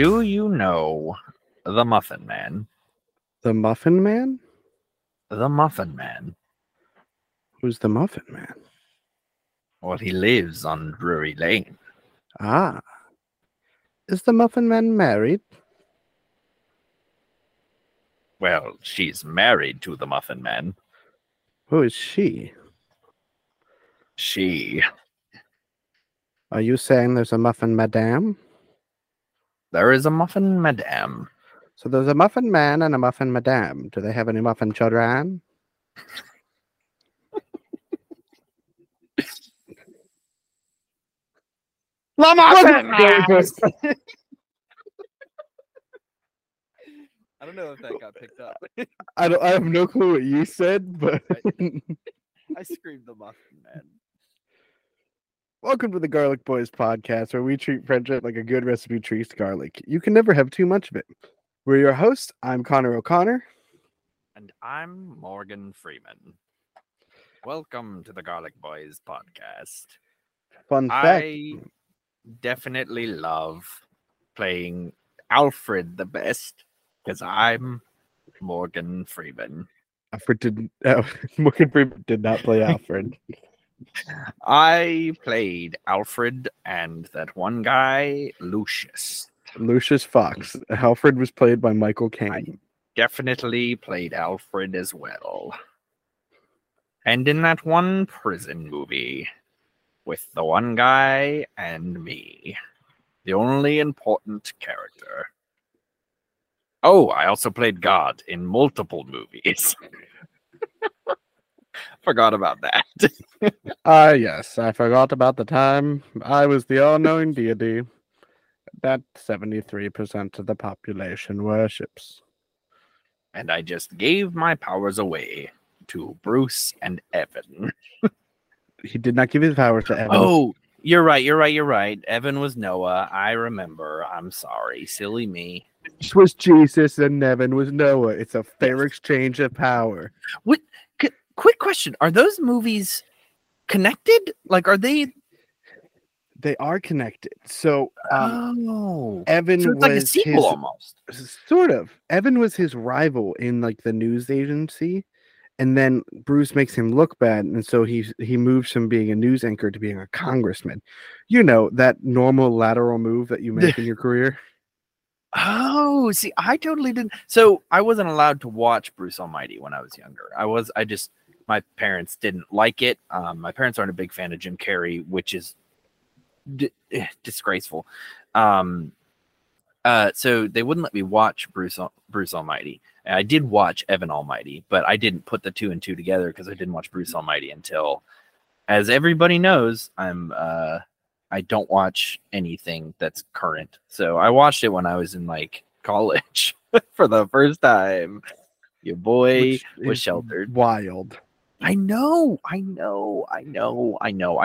Do you know the Muffin Man? The Muffin Man? The Muffin Man. Who's the Muffin Man? Well, he lives on Drury Lane. Ah. Is the Muffin Man married? Well, she's married to the Muffin Man. Who is she? She. Are you saying there's a Muffin Madame? There is a Muffin Madame. So there's a Muffin Man and a Muffin Madame. Do they have any Muffin Children? The Muffin Man! I don't know if that got picked up. I have no clue what you said, but... I screamed the Muffin Man. Welcome to the Garlic Boys Podcast, where we treat friendship like a good recipe treats garlic. You can never have too much of it. We're your hosts. I'm Connor O'Connor. And I'm Morgan Freeman. Welcome to the Garlic Boys Podcast. Fun fact. I definitely love playing Alfred the best, because I'm Morgan Freeman. Morgan Freeman did not play Alfred. I played Alfred and that one guy, Lucius Fox. Alfred was played by Michael Caine. I definitely played Alfred as well. And in that one prison movie with the one guy and me, the only important character. Oh, I also played God in multiple movies. Forgot about that. Yes, I forgot about the time I was the all-knowing deity that 73% of the population worships. And I just gave my powers away to Bruce and Evan. He did not give his powers to Evan. Oh, you're right. Evan was Noah. I remember. I'm sorry. Silly me. It was Jesus and Evan was Noah. It's a fair exchange of power. What? Quick question. Are those movies connected? Like, are they... They are connected. So, Evan so it's was like a sequel his, almost. Sort of. Evan was his rival in, like, the news agency. And then Bruce makes him look bad. And so he moves from being a news anchor to being a congressman. You know, that normal lateral move that you make in your career. Oh, see, I totally didn't. So I wasn't allowed to watch Bruce Almighty when I was younger. My parents didn't like it. My parents aren't a big fan of Jim Carrey, which is disgraceful. So they wouldn't let me watch Bruce Almighty. And I did watch Evan Almighty, but I didn't put the two and two together because I didn't watch Bruce Almighty until, as everybody knows, I don't watch anything that's current. So I watched it when I was in like college for the first time. Your boy was sheltered. Wild. I know. I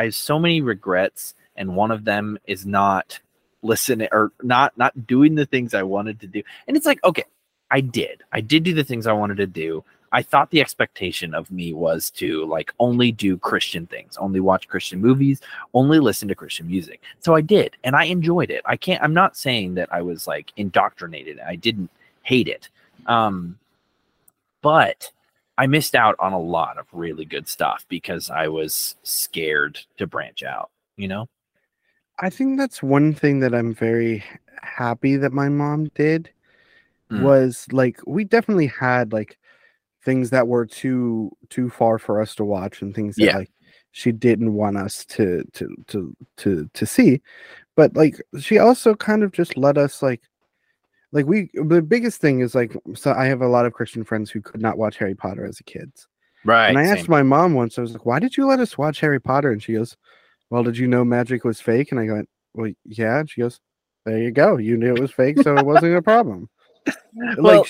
have so many regrets, and one of them is not listening or not doing the things I wanted to do. And it's like, okay, I did do the things I wanted to do. I thought the expectation of me was to like only do Christian things, only watch Christian movies, only listen to Christian music. So I did, and I enjoyed it. I'm not saying that I was like indoctrinated. I didn't hate it. But I missed out on a lot of really good stuff because I was scared to branch out, you know? I think that's one thing that I'm very happy that my mom did was like, we definitely had like things that were too far for us to watch and things that like she didn't want us to see. But like, she also kind of just let us the biggest thing is like, so I have a lot of Christian friends who could not watch Harry Potter as kids. Right. And I asked my mom once, I was like, why did you let us watch Harry Potter? And she goes, well, did you know magic was fake? And I go, well, yeah. And she goes, there you go. You knew it was fake, so it wasn't a problem. Well, like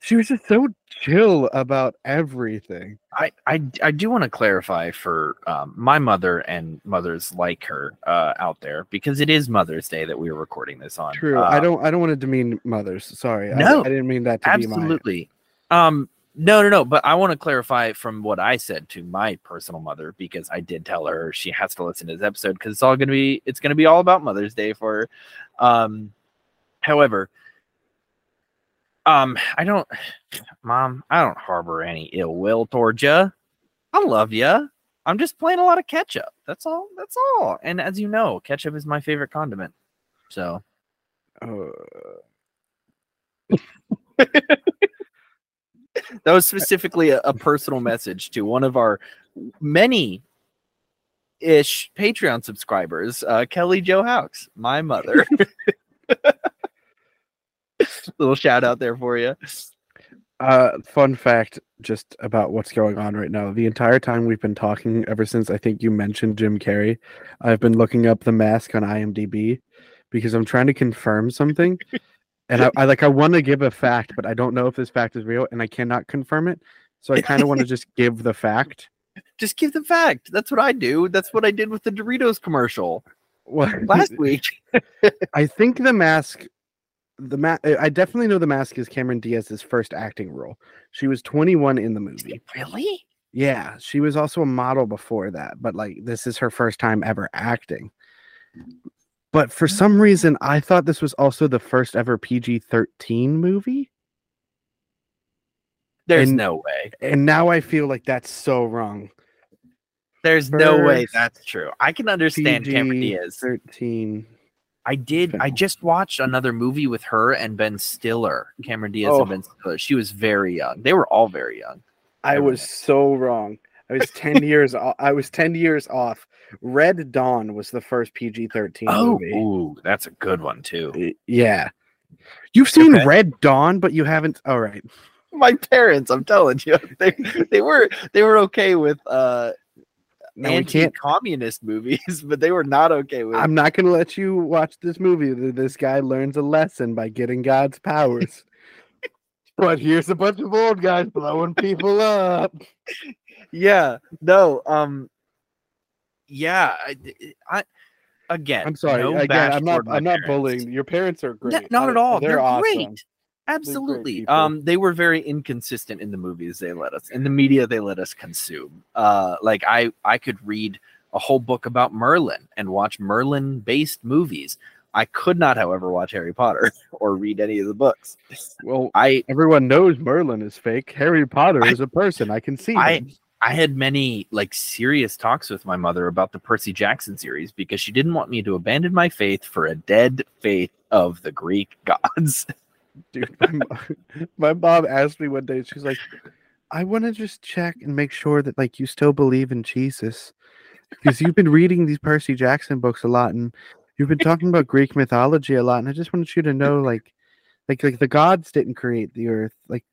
she was just so chill about everything. I do want to clarify for my mother and mothers like her out there, because it is Mother's Day that we are recording this on. True. I don't want to demean mothers. Sorry. No, I didn't mean that to absolutely. No. But I want to clarify from what I said to my personal mother, because I did tell her she has to listen to this episode because it's all gonna be all about Mother's Day for her. However, I don't harbor any ill will toward you. I love you. I'm just playing a lot of ketchup. That's all. That's all. And as you know, ketchup is my favorite condiment. So. That was specifically a personal message to one of our many-ish Patreon subscribers, Kelly Jo Hauks, my mother. Little shout out there for you. Fun fact just about what's going on right now. The entire time we've been talking, ever since I think you mentioned Jim Carrey, I've been looking up The Mask on IMDb because I'm trying to confirm something. And I want to give a fact, but I don't know if this fact is real, and I cannot confirm it. So I kind of want to just give the fact. Just give the fact. That's what I do. That's what I did with the Doritos commercial last week. I think The Mask. I definitely know The Mask is Cameron Diaz's first acting role. She was 21 in the movie. Really? Yeah, she was also a model before that, but like this is her first time ever acting. But for some reason, I thought this was also the first ever PG-13 movie. There's no way. And now I feel like that's so wrong. There's no way that's true. I can understand PG-13. Cameron Diaz. 13. I just watched another movie with her and Ben Stiller. Cameron Diaz and Ben Stiller. She was very young. They were all very young. I was so wrong. I was 10 years off. Red Dawn was the first PG-13 movie. Oh, that's a good one too. Yeah. You've seen Red Dawn, but you haven't. All right. My parents, I'm telling you, they were okay with anti-communist movies, but they were not okay with. I'm not going to let you watch this movie. This guy learns a lesson by getting God's powers. But here's a bunch of old guys blowing people up. Yeah. No. Yeah. Again. I'm sorry. No again, I'm not bullying. Your parents are great. Not at all. They're awesome. Great. Absolutely. Great they were very inconsistent in the movies they let us, in the media they let us consume. Like I could read a whole book about Merlin and watch Merlin-based movies. I could not, however, watch Harry Potter or read any of the books. Well, everyone knows Merlin is fake. Harry Potter is a person. I can see him. I had many like serious talks with my mother about the Percy Jackson series because she didn't want me to abandon my faith for a dead faith of the Greek gods. Dude, my mom asked me one day, she's like, I want to just check and make sure that like you still believe in Jesus because you've been reading these Percy Jackson books a lot and you've been talking about Greek mythology a lot, and I just wanted you to know, like the gods didn't create the earth, like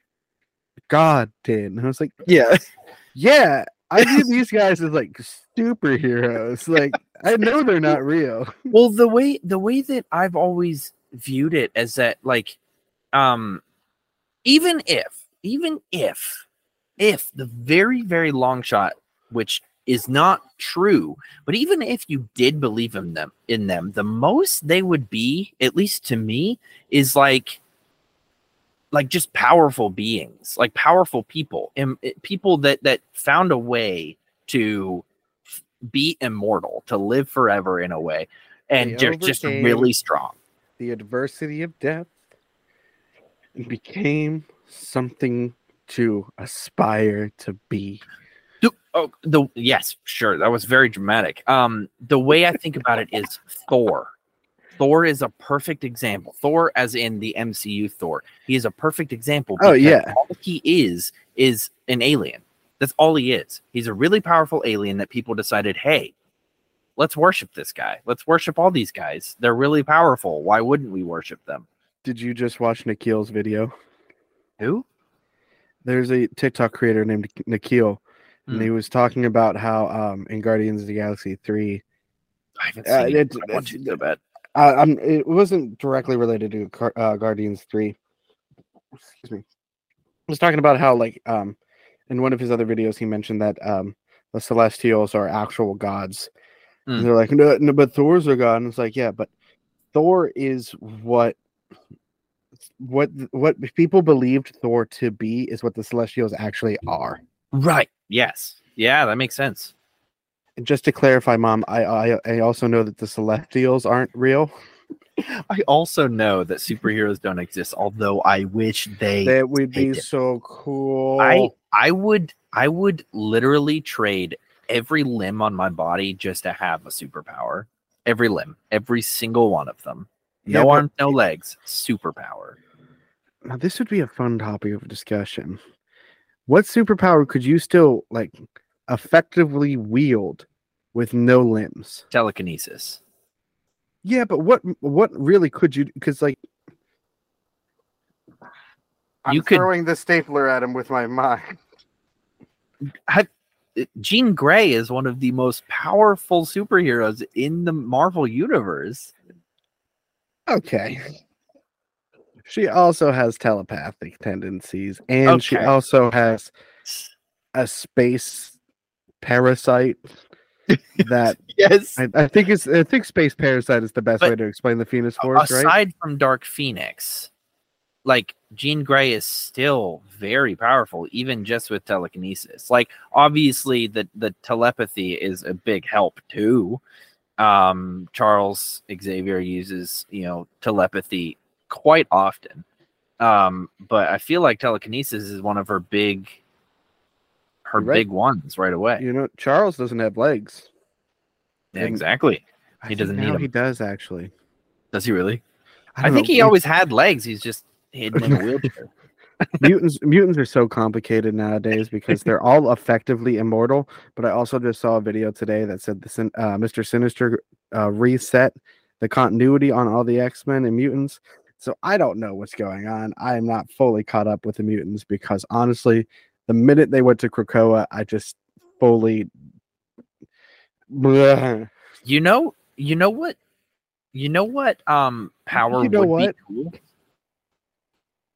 God did. And I was like, yeah, I view these guys as like superheroes. Like I know they're not real. Well, the way that I've always viewed it is that, like, even if the very, very long shot, which is not true, but even if you did believe in them, the most they would be, at least to me, is like just powerful beings, like powerful people, and people that found a way to be immortal, to live forever in a way, and they're just really strong. The adversity of death became something to aspire to be. Yes, sure. That was very dramatic. The way I think about it is Thor. Thor is a perfect example. Thor, as in the MCU Thor, he is a perfect example. Oh yeah, all he is an alien. That's all he is. He's a really powerful alien that people decided, hey, let's worship this guy. Let's worship all these guys. They're really powerful. Why wouldn't we worship them? Did you just watch Nikhil's video? Who? There's a TikTok creator named Nikhil. And he was talking about how in Guardians of the Galaxy 3, I haven't seen it. I want you so bad. It wasn't directly related to Guardians 3. Excuse me. He was talking about how, like, in one of his other videos, he mentioned that the Celestials are actual gods. And they're like, no, but Thor's a god. And it's like, yeah, but Thor is what people believed Thor to be is what the Celestials actually are. Right. Yes. Yeah, that makes sense. And just to clarify, Mom, I also know that the Celestials aren't real. I also know that superheroes don't exist, although I wish they That would be did. So cool. I would literally trade every limb on my body just to have a superpower. Every limb, every single one of them. No arms, no legs, superpower. Now this would be a fun topic of discussion. What superpower could you still like effectively wield with no limbs? Telekinesis. Yeah, but what really could you? Because like, I'm throwing the stapler at him with my mind. Jean Grey is one of the most powerful superheroes in the Marvel Universe. Okay. She also has telepathic tendencies, and she also has a space parasite. That yes, I think space parasite is the best way to explain the Phoenix Force. Aside from Dark Phoenix, like Jean Grey is still very powerful, even just with telekinesis. Like obviously, the telepathy is a big help too. Charles Xavier uses telepathy quite often, but I feel like telekinesis is one of her big. Her big ones right away. Charles doesn't have legs. Yeah, exactly. He doesn't need them. He does, actually. Does he really? I think he always had legs. He's just hidden in a wheelchair. Mutants are so complicated nowadays because they're all effectively immortal. But I also just saw a video today that said Mr. Sinister reset the continuity on all the X-Men and mutants. So I don't know what's going on. I am not fully caught up with the mutants because, honestly, the minute they went to Krakoa, I just fully. Bleh. You know what? Power would be cool.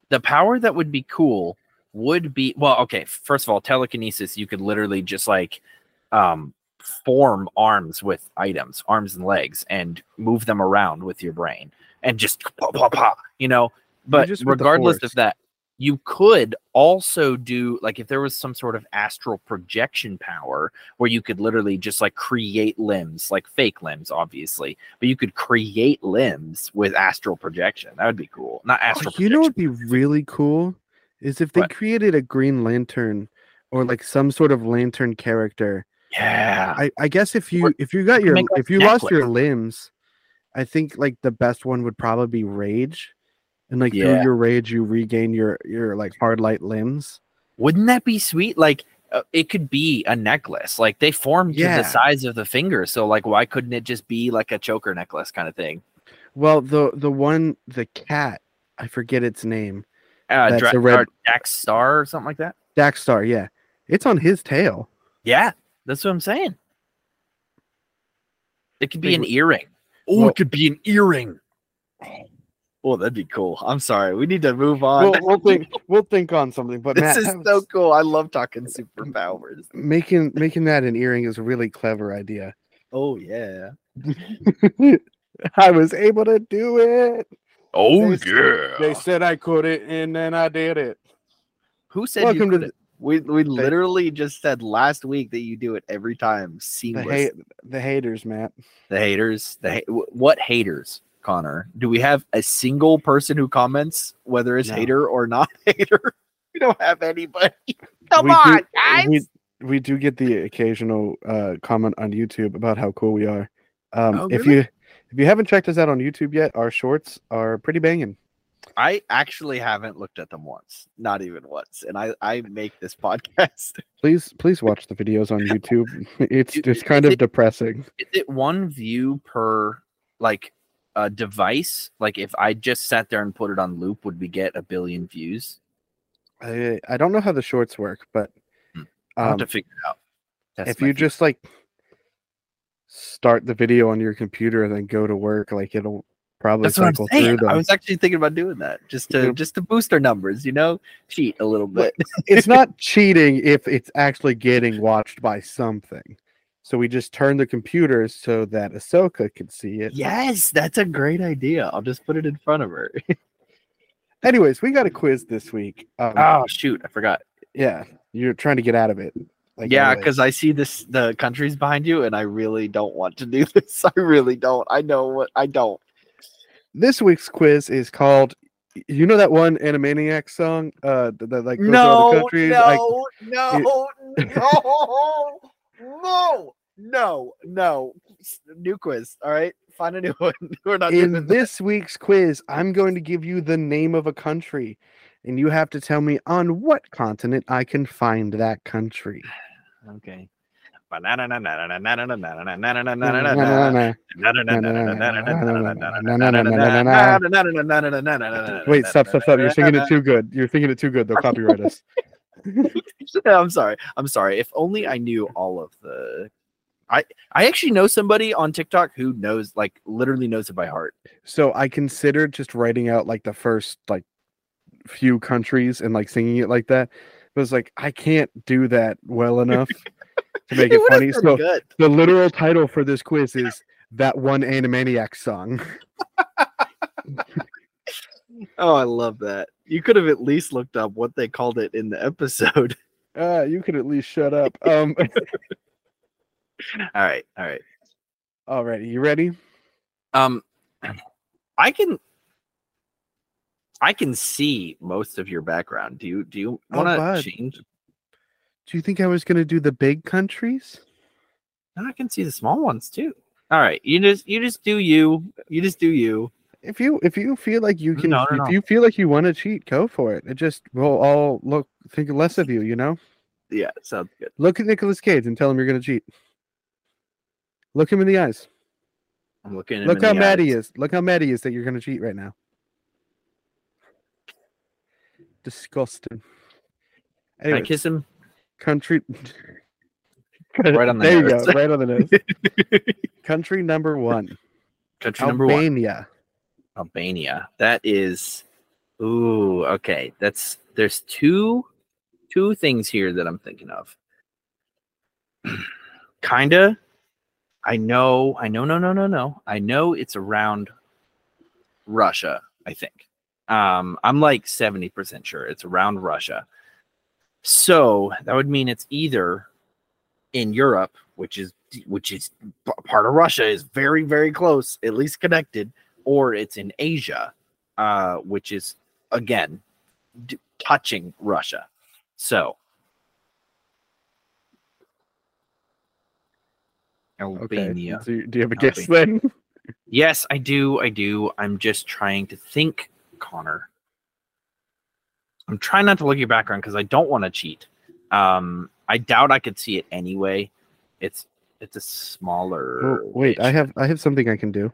The power that would be cool would be first of all, telekinesis. You could literally just like, form arms with items, arms and legs, and move them around with your brain, and just But regardless of that. You could also do, like, if there was some sort of astral projection power where you could literally just, like, create limbs, like fake limbs, obviously, but you could create limbs with astral projection. That would be cool. Not astral projection. You know what would be really cool is if they created a Green Lantern or, like, some sort of lantern character. Yeah. I guess if you lost your limbs, I think, like, the best one would probably be Rage. And like through your rage, you regain your like hard light limbs. Wouldn't that be sweet? Like it could be a necklace. Like they formed to the size of the finger. So like, why couldn't it just be like a choker necklace kind of thing? Well, the cat, I forget its name. Daxstar or something like that. Daxstar, yeah, it's on his tail. Yeah, that's what I'm saying. It could be an earring. Oh, it could be an earring. Well, that'd be cool. I'm sorry. We need to move on. We'll think on something. But Matt, this is so cool. I love talking superpowers. Making that an earring is a really clever idea. Oh, yeah. I was able to do it. Oh, they said I couldn't, and then I did it. Who said you couldn't? We literally just said last week that you do it every time. Seamless. The haters, Matt. The haters? What haters? Connor, do we have a single person who comments, whether it's hater or not hater? We don't have anybody. Come on, guys. We do get the occasional comment on YouTube about how cool we are. If you haven't checked us out on YouTube yet, our shorts are pretty banging. I actually haven't looked at them once, not even once, and I make this podcast. Please watch the videos on YouTube. It's depressing. Is it one view per like? A device, like if I just sat there and put it on loop, would we get a billion views? I don't know how the shorts work, but I'll have to figure it out. Just like start the video on your computer and then go to work, like it'll probably cycle through them. I was actually thinking about doing that just to boost our numbers, cheat a little bit. It's not cheating if it's actually getting watched by something. So we just turned the computers so that Ahsoka could see it. Yes, that's a great idea. I'll just put it in front of her. Anyways, we got a quiz this week. Shoot. I forgot. Yeah. You're trying to get out of it. Because I see the countries behind you, and I really don't want to do this. I really don't. I know what I don't. This week's quiz is called, you know that one Animaniacs song that like goes to other countries? No. New quiz. All right. Find a new one. We're not in this week's quiz. I'm going to give you the name of a country, and you have to tell me on what continent I can find that country. Okay. Wait, stop. You're thinking it too good. They'll copyright us. I'm sorry. If only I knew all of the... I actually know somebody on TikTok who knows, like, literally knows it by heart. So I considered just writing out, like, the first, like, few countries and, like, singing it like that. But it's like, I can't do that well enough to make it funny. So good. The literal title for this quiz is That One Animaniacs Song. Oh, I love that. You could have at least looked up what they called it in the episode. You could at least shut up. All right. You ready? I can see most of your background. Do you want to change? Do you think I was going to do the big countries? No, I can see the small ones too. All right, you just do you. If you feel like you can, if you feel like you want to cheat, go for it. It just we'll all think less of you, you know. Yeah, sounds good. Look at Nicolas Cage and tell him you're going to cheat. Look him in the eyes. I'm looking. Look how mad he is. Look how mad he is that you're going to cheat right now. Disgusting. Anyways, can I kiss him? Country. Right on the nose. There you go. Right on the nose. Country number one. Albania. That is. Ooh. Okay. There's two things here that I'm thinking of. Kinda. I know. No. I know it's around Russia, I think. I'm like 70% sure it's around Russia. So that would mean it's either in Europe, which is part of Russia, is very, very close, at least connected, or it's in Asia, which is, again, touching Russia. So, Albania. Okay. So do you have a guess then? Yes, I do. I'm just trying to think, Connor. I'm trying not to look at your background because I don't want to cheat. I doubt I could see it anyway. It's a smaller. Oh, wait, I have something I can do.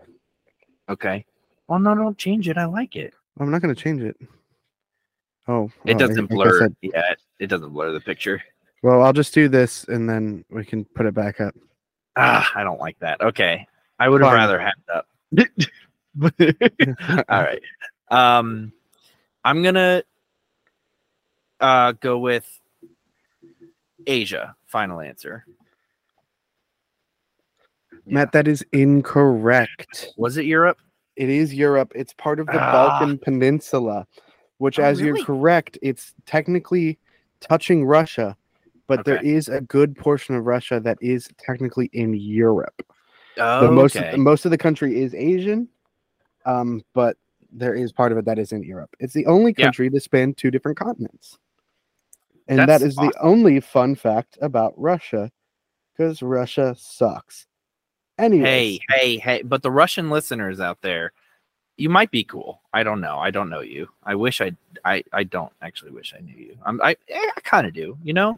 Okay. Well, no, don't change it. I like it. I'm not going to change it. Oh, it doesn't blur. Yeah, it doesn't blur the picture. Well, I'll just do this, and then we can put it back up. Ah, I don't like that. Okay, I would have rather had it up. All right, I'm gonna go with Asia. Final answer. Matt, that is incorrect. Was it Europe? It is Europe. It's part of the Balkan Peninsula. Which, you're correct, it's technically touching Russia, but there is a good portion of Russia that is technically in Europe. Oh, most of the country is Asian, but there is part of it that is in Europe. It's the only country to span two different continents. And that is awesome. The only fun fact about Russia, because Russia sucks. Anyways. Hey, but the Russian listeners out there, you might be cool. I don't know. I don't know you. I wish I don't actually wish I knew you. I kind of do, you know?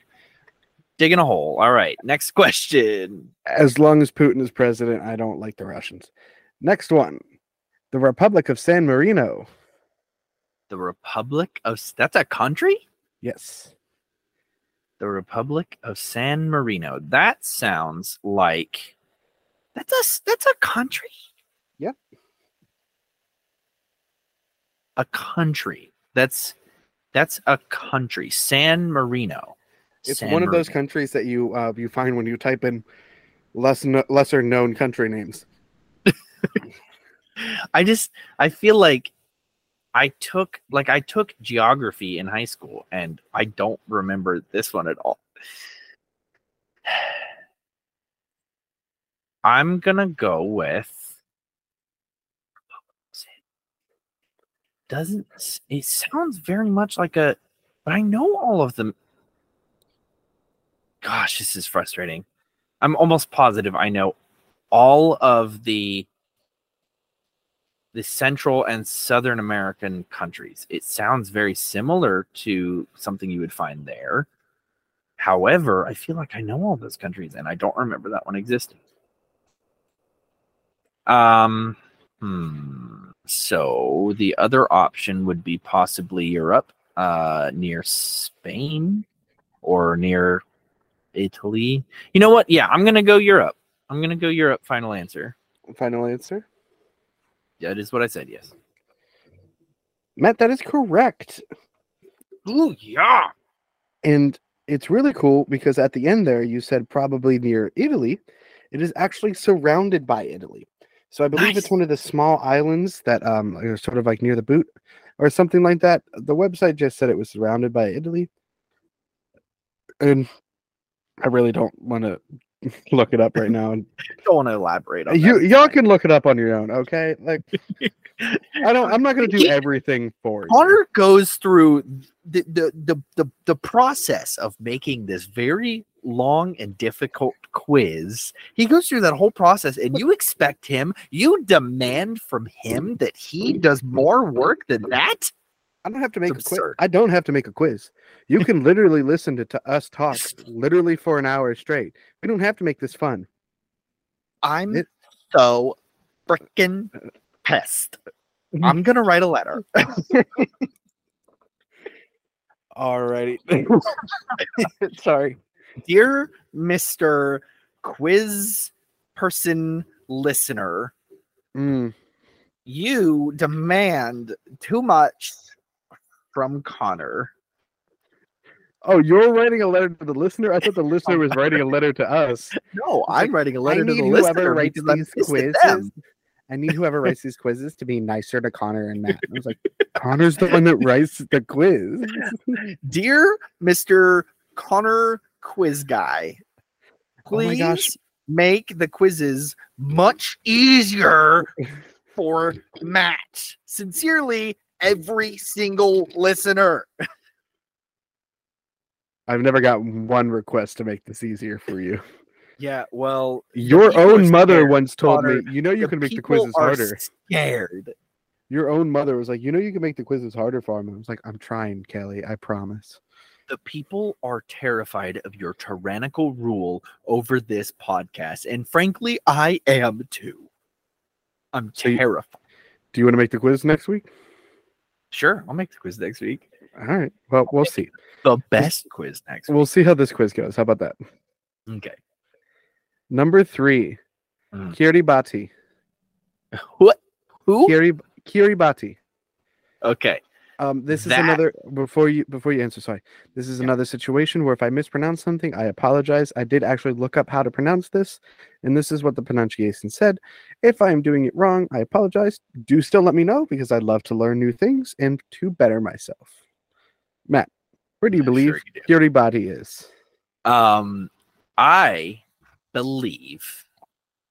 Digging a hole. All right. Next question. As long as Putin is president, I don't like the Russians. Next one. The Republic of San Marino. That's a country? Yes. The Republic of San Marino. That sounds like that's a country? Yep. A country. That's a country. San Marino. It's one of those countries that you find when you type in lesser known country names. I feel like I took geography in high school and I don't remember this one at all. I'm gonna go with doesn't. It sounds very much like a. But I know all of them. Gosh, this is frustrating. I'm almost positive I know all of the Central and Southern American countries. It sounds very similar to something you would find there. However, I feel like I know all those countries, and I don't remember that one existing. So the other option would be possibly Europe, near Spain or near Italy. You know what? Yeah, I'm going to go Europe. I'm going to go Europe. Final answer. Final answer? Yeah, that is what I said, yes. Matt, that is correct. Ooh, yeah. And it's really cool because at the end there, you said probably near Italy. It is actually surrounded by Italy. So I believe it's one of the small islands that are sort of like near the boot or something like that. The website just said it was surrounded by Italy. And I really don't want to look it up right now. I don't want to elaborate on that. Y'all can look it up on your own, okay? Like, I'm not going to do everything for you. Connor goes through the process of making this very long and difficult quiz. He goes through that whole process, and you expect him, you demand from him that he does more work than that? I don't have to make a quiz. I don't have to make a quiz. You can literally listen to us talk literally for an hour straight. We don't have to make this fun. I'm so freaking pissed. I'm going to write a letter. Alrighty. Sorry. Dear Mr. Quiz Person Listener, you demand too much from Connor. Oh, you're writing a letter to the listener? I thought the listener was writing a letter to us. No, I'm writing a letter to the listener. I need whoever writes these quizzes to be nicer to Connor and Matt. I was like, Connor's the one that writes the quiz. Dear Mr. Connor Quiz Guy, please make the quizzes much easier for Matt. Sincerely, every single listener. I've never got one request to make this easier for you. Yeah, well, your own mother once told me, you know, you can make the quizzes harder. Scared. Your own mother was like, you know, you can make the quizzes harder for me. I was like, I'm trying, Kelly. I promise. The people are terrified of your tyrannical rule over this podcast, and frankly, I am too. I'm terrified. Do you want to make the quiz next week? Sure, I'll make the quiz next week. All right. Well, we'll see. The best quiz next week. We'll see how this quiz goes. How about that? Okay. Number 3, Kiribati. What? Who? Kiribati. Okay. This is another before you answer. Sorry, this is another situation where if I mispronounce something, I apologize. I did actually look up how to pronounce this, and this is what the pronunciation said. If I am doing it wrong, I apologize. Do still let me know because I love to learn new things and to better myself. Matt, where do you believe Kiribati is? I believe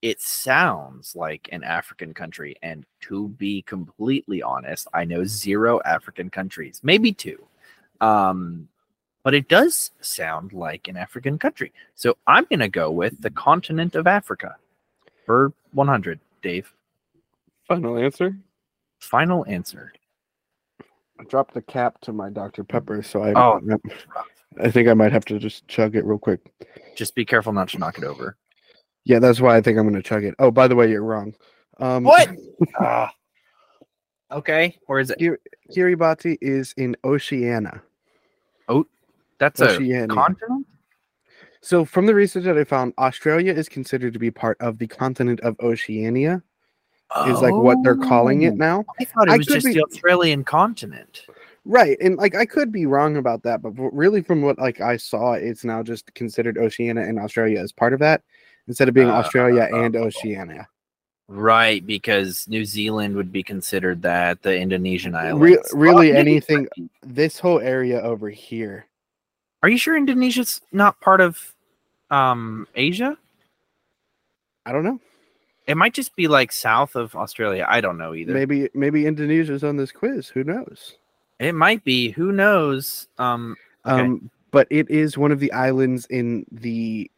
it sounds like an African country, and to be completely honest, I know 0 African countries, maybe 2. But it does sound like an African country. So I'm going to go with the continent of Africa for 100, Dave. Final answer? Final answer. I dropped the cap to my Dr. Pepper, so I think I might have to just chug it real quick. Just be careful not to knock it over. Yeah, that's why I think I'm going to chug it. Oh, by the way, you're wrong. What? Okay, where is it? Kiribati is in Oceania. Oh, that's Oceania. A continent? So from the research that I found, Australia is considered to be part of the continent of Oceania. Oh. Is like what they're calling it now. I thought it was just the Australian continent. Right, and like I could be wrong about that, but really from what like I saw, it's now just considered Oceania and Australia as part of that. Instead of being Australia and Oceania. Right, because New Zealand would be considered that, the Indonesian islands. Really anything, this whole area over here. Are you sure Indonesia's not part of Asia? I don't know. It might just be like south of Australia. I don't know either. Maybe Indonesia's on this quiz. Who knows? It might be. Who knows? Okay. But it is one of the islands in the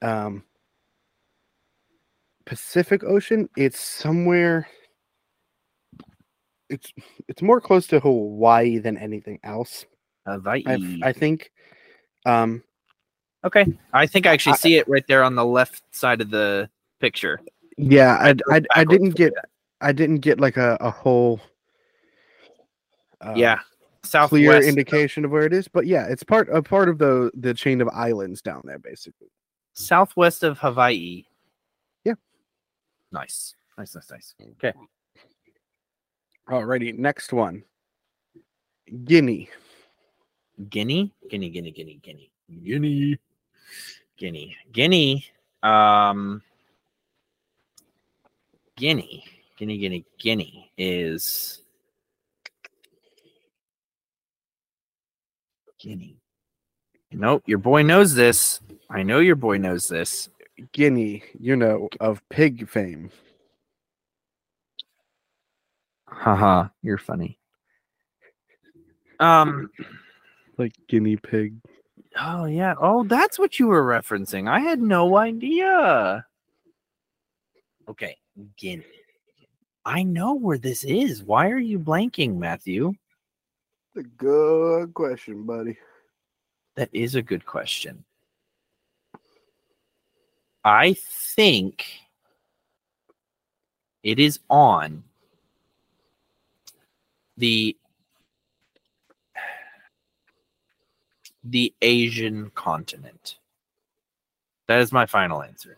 Pacific Ocean. It's somewhere. It's more close to Hawaii than anything else. Hawaii, I think. Okay, I think I actually see it right there on the left side of the picture. Yeah, I didn't get like a whole southwest clear indication of where it is, but yeah, it's part of the chain of islands down there, basically. Southwest of Hawaii. Yeah. Nice. Okay. Alrighty, next one. Guinea is Guinea. Nope, your boy knows this. I know your boy knows this. Guinea, you know, of pig fame. Haha, you're funny. Like guinea pig. Oh yeah. Oh, that's what you were referencing. I had no idea. Okay, Guinea. I know where this is. Why are you blanking, Matthew? That's a good question, buddy. That is a good question. I think it is on the Asian continent. That is my final answer.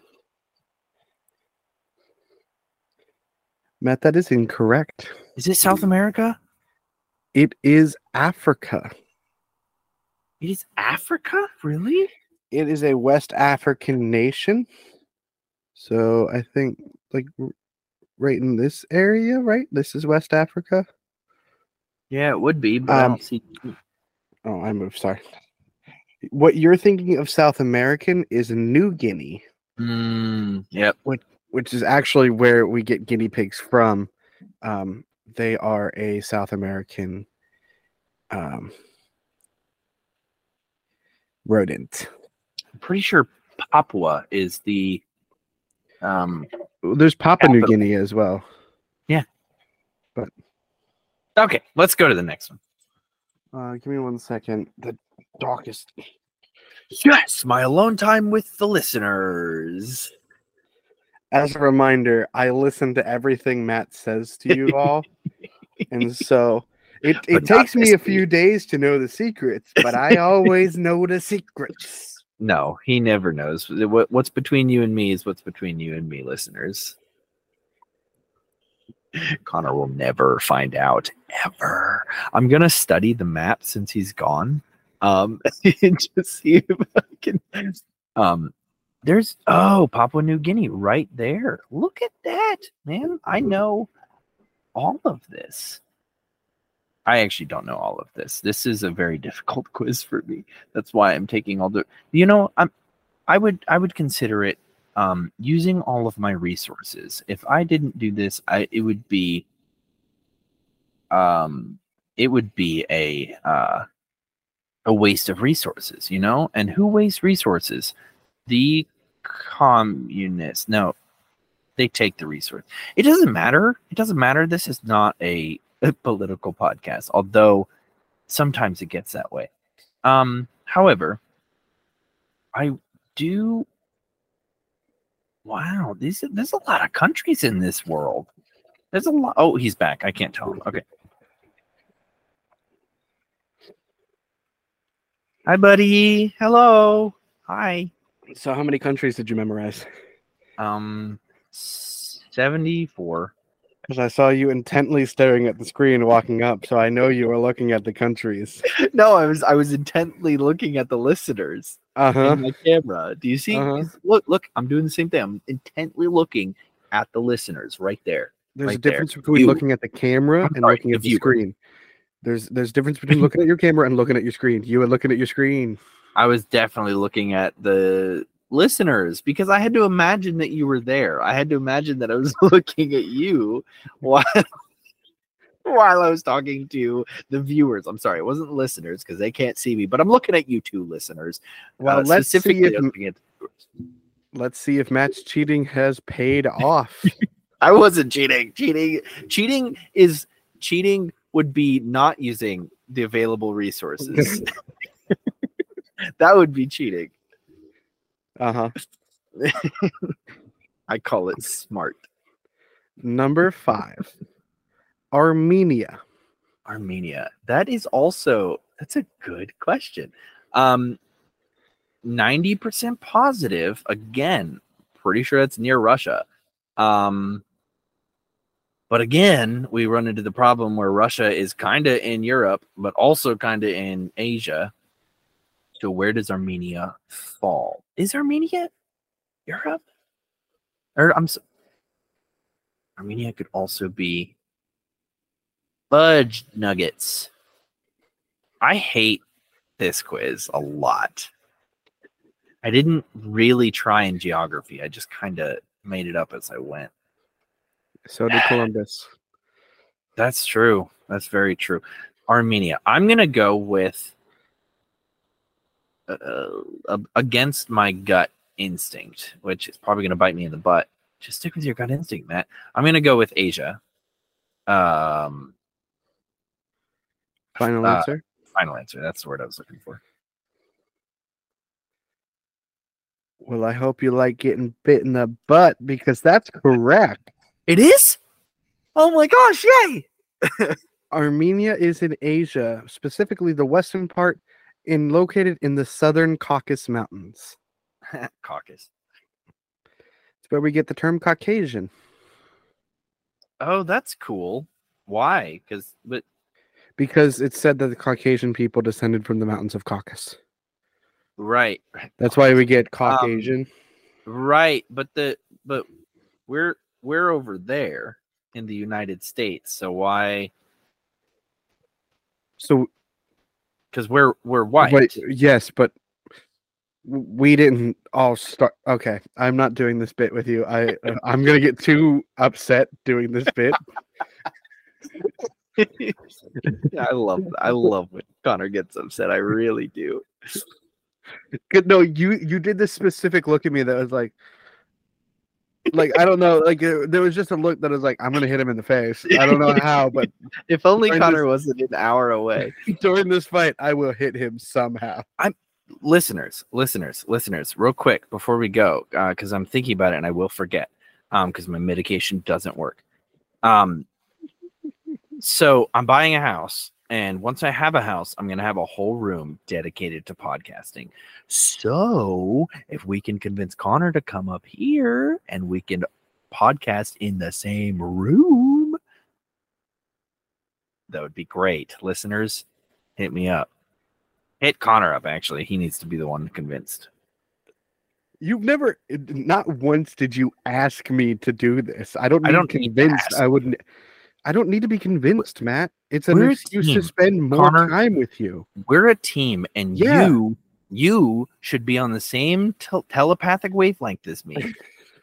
Matt, that is incorrect. Is it South America? It is Africa. It is Africa? Really? It is a West African nation. So I think like right in this area, right? This is West Africa. Yeah, it would be, but I don't see. Oh, I moved. Sorry. What you're thinking of South American is New Guinea. Yep. Which is actually where we get guinea pigs from. They are a South American rodent. I'm pretty sure Papua is the... there's Papua New Guinea as well. Yeah. But okay, let's go to the next one. Give me one second. The darkest. Yes, my alone time with the listeners. As a reminder, I listen to everything Matt says to you all. And so it takes me a few days to know the secrets, but I always know the secrets. No, he never knows. What's between you and me is what's between you and me, listeners. Connor will never find out, ever. I'm going to study the map since he's gone. And just see if I can... there's Papua New Guinea right there. Look at that, man. I know all of this. I actually don't know all of this. This is a very difficult quiz for me. That's why I'm taking all the... You know, I would consider it using all of my resources. If I didn't do this, it would be a waste of resources, you know? And who wastes resources? The communists. No, they take the resource. It doesn't matter. This is not a political podcast, although sometimes it gets that way. However, I do. Wow, there's a lot of countries in this world. There's a lot. Oh, he's back. I can't tell him. Okay. Hi, buddy. Hello. Hi. So how many countries did you memorize? 74. Because I saw you intently staring at the screen walking up, so I know you were looking at the countries. No, I was intently looking at the listeners in my camera. Do you see? Look, I'm doing the same thing. I'm intently looking at the listeners right there. There's a difference between looking at the camera and looking at the screen. There's difference between looking at your camera and looking at your screen. You were looking at your screen. I was definitely looking at the listeners, because I had to imagine that you were there. I had to imagine that I was looking at you while I was talking to the viewers. I'm sorry, it wasn't listeners because they can't see me, but I'm looking at you two listeners. Well, let's see if Matt's cheating has paid off. I wasn't cheating. Cheating would be not using the available resources. That would be cheating. I call it smart. Number 5. Armenia. That's a good question. 90% positive. Again, pretty sure that's near Russia. But again, we run into the problem where Russia is kind of in Europe, but also kind of in Asia. So where does Armenia fall? Is Armenia Europe? Armenia could also be fudge nuggets. I hate this quiz a lot. I didn't really try in geography. I just kind of made it up as I went. So did Columbus. That's true. That's very true. Armenia. I'm going to go with against my gut instinct, which is probably going to bite me in the butt. Just stick with your gut instinct, Matt. I'm going to go with Asia. Final answer? Final answer. That's the word I was looking for. Well, I hope you like getting bit in the butt, because that's correct. It is? Oh my gosh, yay! Armenia is in Asia, specifically the western part, and located in the southern Caucasus Mountains. Caucasus. It's where we get the term Caucasian. Oh, that's cool. Why? Because it's said that the Caucasian people descended from the mountains of Caucasus. Right. That's why we get Caucasian. Right, but we're over there in the United States, so why? So, because we're white. Wait, yes, but we didn't all start. Okay, I'm not doing this bit with you. I'm gonna get too upset doing this bit. I love when Connor gets upset. I really do. No, you did this specific look at me that was like. Like, I don't know. Like, there was just a look that was like, I'm going to hit him in the face. I don't know how, but... If only Connor wasn't an hour away. During this fight, I will hit him somehow. Listeners, real quick before we go, because I'm thinking about it and I will forget because my medication doesn't work. So I'm buying a house, and once I have a house, I'm going to have a whole room dedicated to podcasting. So if we can convince Connor to come up here and we can podcast in the same room, that would be great. Listeners, hit me up. Hit Connor up, actually. He needs to be the one convinced. You've never, not once did you ask me to do this. I don't need to be convinced, Matt. It's an excuse to spend more time with you. We're a team, and you should be on the same telepathic wavelength as me.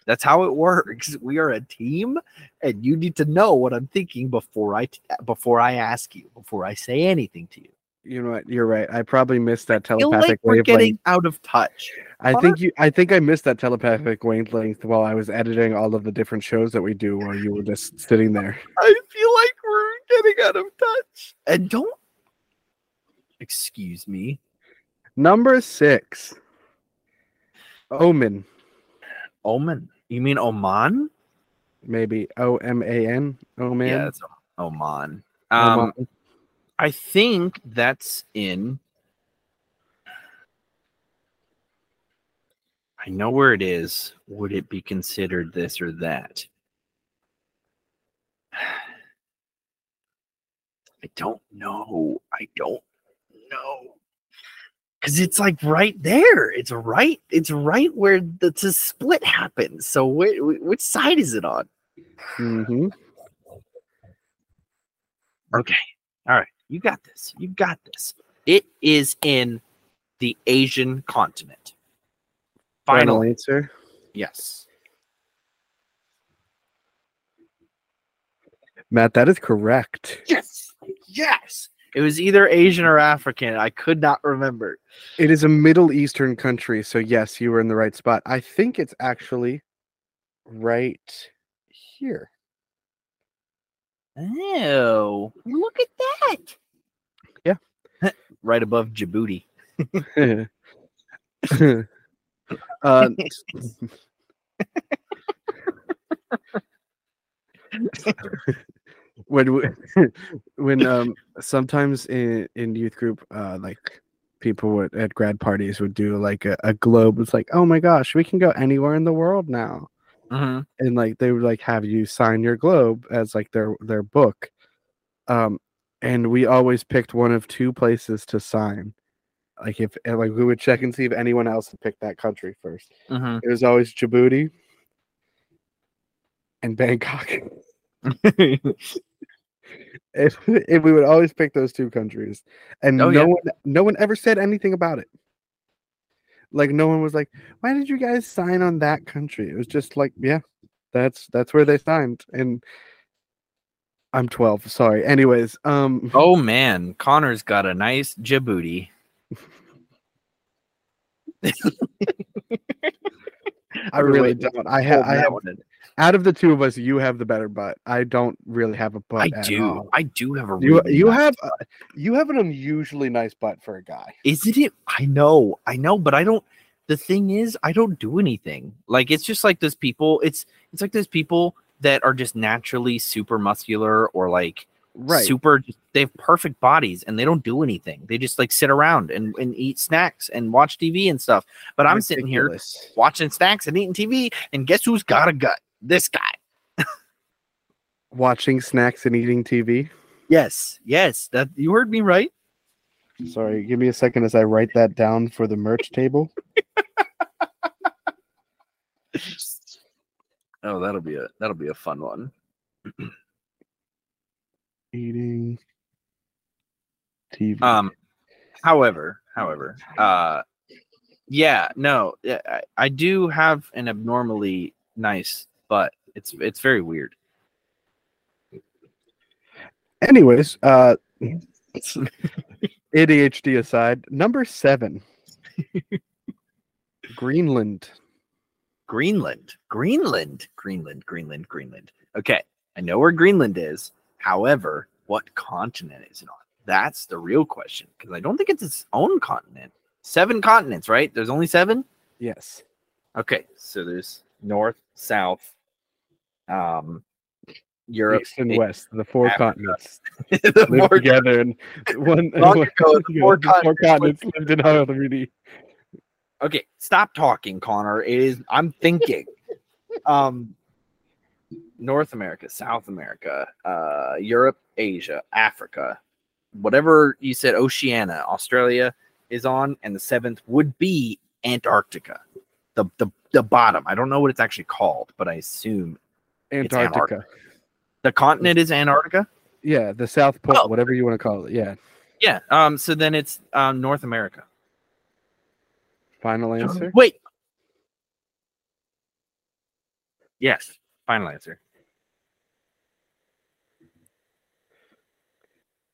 That's how it works. We are a team, and you need to know what I'm thinking before I ask you, before I say anything to you. You know what? You're right. I probably missed that telepathic wavelength. We're getting out of touch. I think I missed that telepathic wavelength while I was editing all of the different shows that we do, while you were just sitting there. I feel like we're getting out of touch. And don't excuse me. Number 6. Omen. Omen. You mean Oman? Maybe Oman. Oman. Yeah, it's Oman. Oman. I think that's in... I know where it is. Would it be considered this or that? I don't know. Because it's like right there. It's right where the split happens. So which side is it on? Mm-hmm. Okay. All right. You got this. It is in the Asian continent. Final answer? Yes. Matt, that is correct. Yes. Yes. It was either Asian or African. I could not remember. It is a Middle Eastern country, so yes, you were in the right spot. I think it's actually right here. Oh, look at that. Yeah. Right above Djibouti. When sometimes in youth group, like people would at grad parties would do like a globe. It's like, oh my gosh, we can go anywhere in the world now. Uh-huh. And like they would like have you sign your globe as like their book. And we always picked one of two places to sign. Like if like we would check and see if anyone else had picked that country first. Uh-huh. It was always Djibouti and Bangkok. If we would always pick those two countries, and no one ever said anything about it. Like no one was like, "Why did you guys sign on that country?" It was just like, "Yeah, that's where they signed." And I'm 12. Sorry. Anyways, Oh man, Connor's got a nice Djibouti. I really don't. I have out of the two of us, you have the better butt. I don't really have a butt. I do have a. You have an unusually nice butt for a guy. Isn't it? I know, but I don't. The thing is, I don't do anything. Like it's just like those people. It's like those people that are just naturally super muscular or like super. They have perfect bodies and they don't do anything. They just like sit around and eat snacks and watch TV and stuff. But I'm sitting here watching snacks and eating TV, and guess who's got a gut? This guy. Watching snacks and eating TV? Yes. That you heard me right. Sorry, give me a second as I write that down for the merch table. Oh, that'll be a fun one. Eating TV. I do have an abnormally nice, but it's very weird. Anyways, ADHD aside, number 7, Greenland. Okay, I know where Greenland is. However, what continent is it on? That's the real question, because I don't think it's its own continent. 7 continents, right? There's only 7? Yes. Okay, so there's north, south, Europe, east and west, the 4 Africa. Continents the lived together in one. The four continents lived in harmony. Okay, stop talking, Connor. I'm thinking. North America, South America, Europe, Asia, Africa, whatever you said, Oceania, Australia is on, and the 7th would be Antarctica. The bottom. I don't know what it's actually called, but I assume Antarctica. The continent is Antarctica? Yeah, the South Pole, whatever you want to call it. Yeah. Yeah. So then it's North America. Final answer? Wait. Yes. Final answer.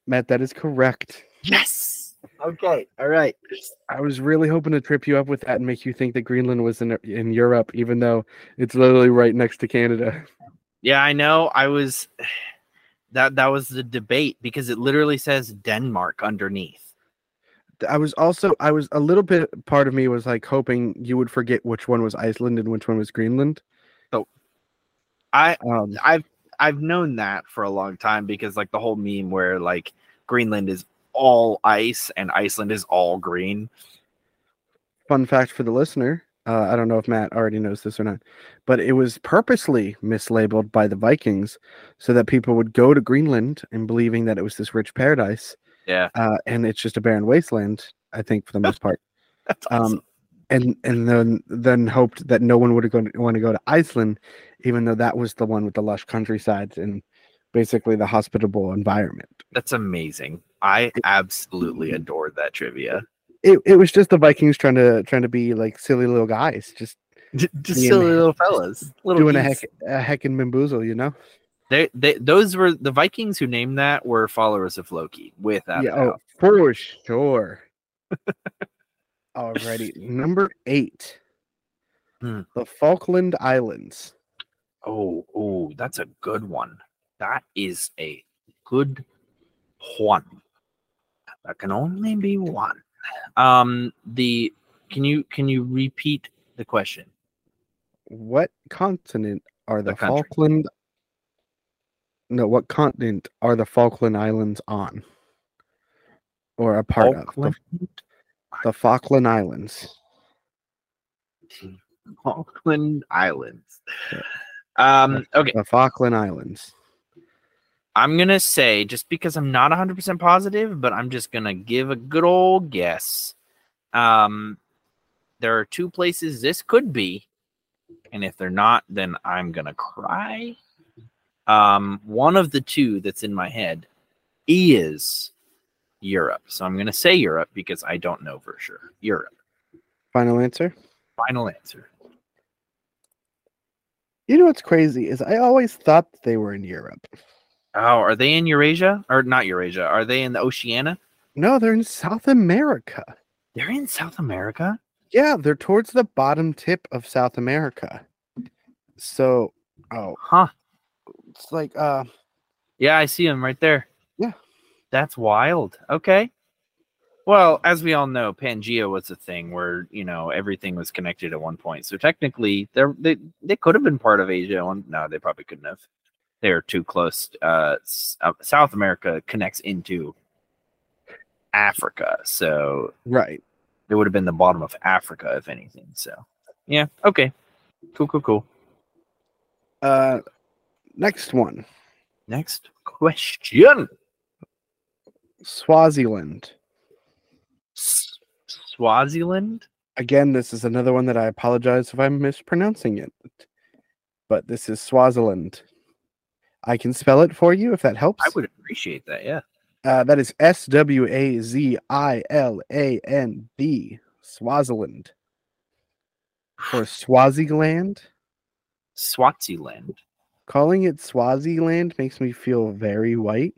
Matt, that is correct. Yes. Okay. All right. I was really hoping to trip you up with that and make you think that Greenland was in Europe, even though it's literally right next to Canada. Yeah, I know. I was that was the debate because it literally says Denmark underneath. I was a little bit, part of me was like hoping you would forget which one was Iceland and which one was Greenland. I've known that for a long time because like the whole meme where like Greenland is all ice and Iceland is all green. Fun fact for the listener. I don't know if Matt already knows this or not, but it was purposely mislabeled by the Vikings so that people would go to Greenland and believing that it was this rich paradise. Yeah. And it's just a barren wasteland, I think, for the most part. That's awesome. And then hoped that no one would want to go to Iceland, even though that was the one with the lush countryside and basically the hospitable environment. That's amazing. I absolutely adored that trivia. it was just the Vikings trying to be like silly little guys, just silly little fellas, little doing a heckin' bamboozle, you know. Those were the Vikings who named that were followers of Loki, without a doubt. For sure. Alrighty, number 8, the Falkland Islands. Oh, that's a good one. That is a good one. That can only be one. Can you repeat the question? What continent are the Falkland? No, what continent are the Falkland Islands on? Or a part Falkland? Of? The Falkland Islands. Falkland Islands. Okay. The Falkland Islands. I'm going to say, just because I'm not 100% positive, but I'm just going to give a good old guess. There are 2 places this could be. And if they're not, then I'm going to cry. One of the 2 that's in my head is Europe. So I'm going to say Europe because I don't know for sure. Europe. Final answer? Final answer. You know what's crazy is I always thought they were in Europe. Oh, are they in Eurasia? Or not Eurasia. Are they in the Oceania? No, they're in South America. They're in South America? Yeah, they're towards the bottom tip of South America. So, It's like, yeah, I see them right there. Yeah. That's wild. Okay. Well, as we all know, Pangea was a thing where, you know, everything was connected at one point. So technically, they could have been part of Asia. No, they probably couldn't have. They're too close. South America connects into Africa. So right. It would have been the bottom of Africa, if anything. So, yeah. Okay. Cool. Next one. Next question. Swaziland. Swaziland? Again, this is another one that I apologize if I'm mispronouncing it. But this is Swaziland. I can spell it for you if that helps. I would appreciate that, yeah. That is Swaziland. Swaziland. Or Swaziland. Swaziland. Calling it Swaziland makes me feel very white.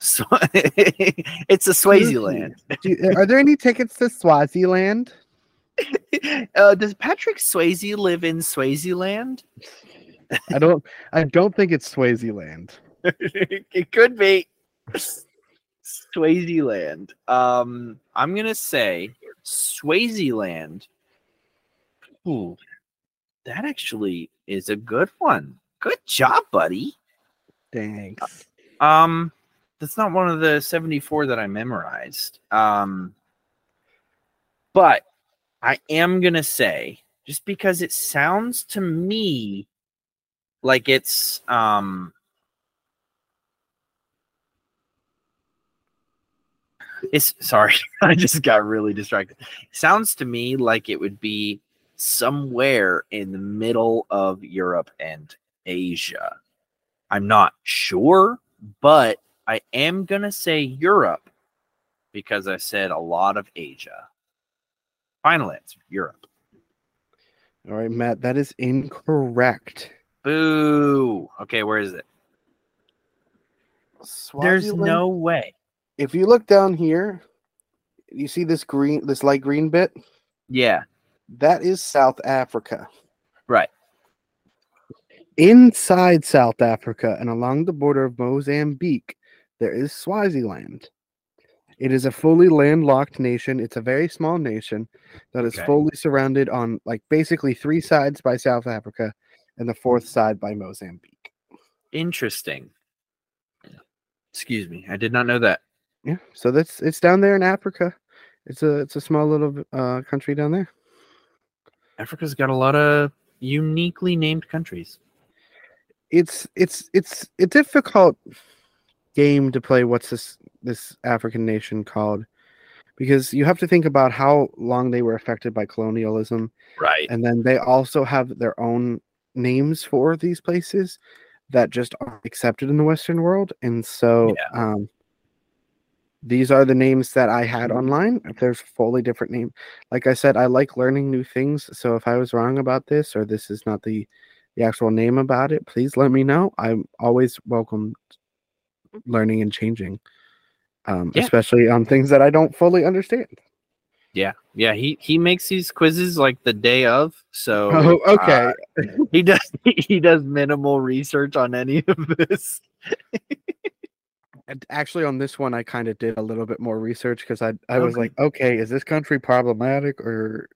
So, it's a Swaziland. Are there any tickets to Swaziland? Does Patrick Swayze live in Swaziland? I don't think it's Swaziland. It could be Swaziland. I'm gonna say Swaziland. Ooh, that actually is a good one. Good job, buddy. Thanks. That's not one of the 74 that I memorized. But I am going to say, just because it sounds to me like it's sorry, I just got really distracted. Sounds to me like it would be somewhere in the middle of Europe and Asia. I'm not sure, but I am going to say Europe because I said a lot of Asia. Final answer, Europe. All right, Matt, that is incorrect. Boo. Okay, where is it? Swaziland? There's no way. If you look down here, you see this light green bit? Yeah. That is South Africa. Right. Inside South Africa and along the border of Mozambique, there is Swaziland. It is a fully landlocked nation. It's a very small nation that is fully surrounded on, like, basically 3 sides by South Africa and the 4th side by Mozambique. Interesting. Excuse me. I did not know that. Yeah. So it's down there in Africa. It's a small little country down there. Africa's got a lot of uniquely named countries. It's a difficult game to play. What's this African nation called? Because you have to think about how long they were affected by colonialism, right? And then they also have their own names for these places that just aren't accepted in the Western world, and so these are the names that I had online. If there's a fully different name, like I said, I like learning new things. So if I was wrong about this, or this is not the actual name about it, please let me know. I'm always welcome learning and changing, especially on things that I don't fully understand. Yeah, yeah. He makes these quizzes like the day of. So okay, he does minimal research on any of this. Actually, on this one, I kind of did a little bit more research because I was like, okay, is this country problematic or?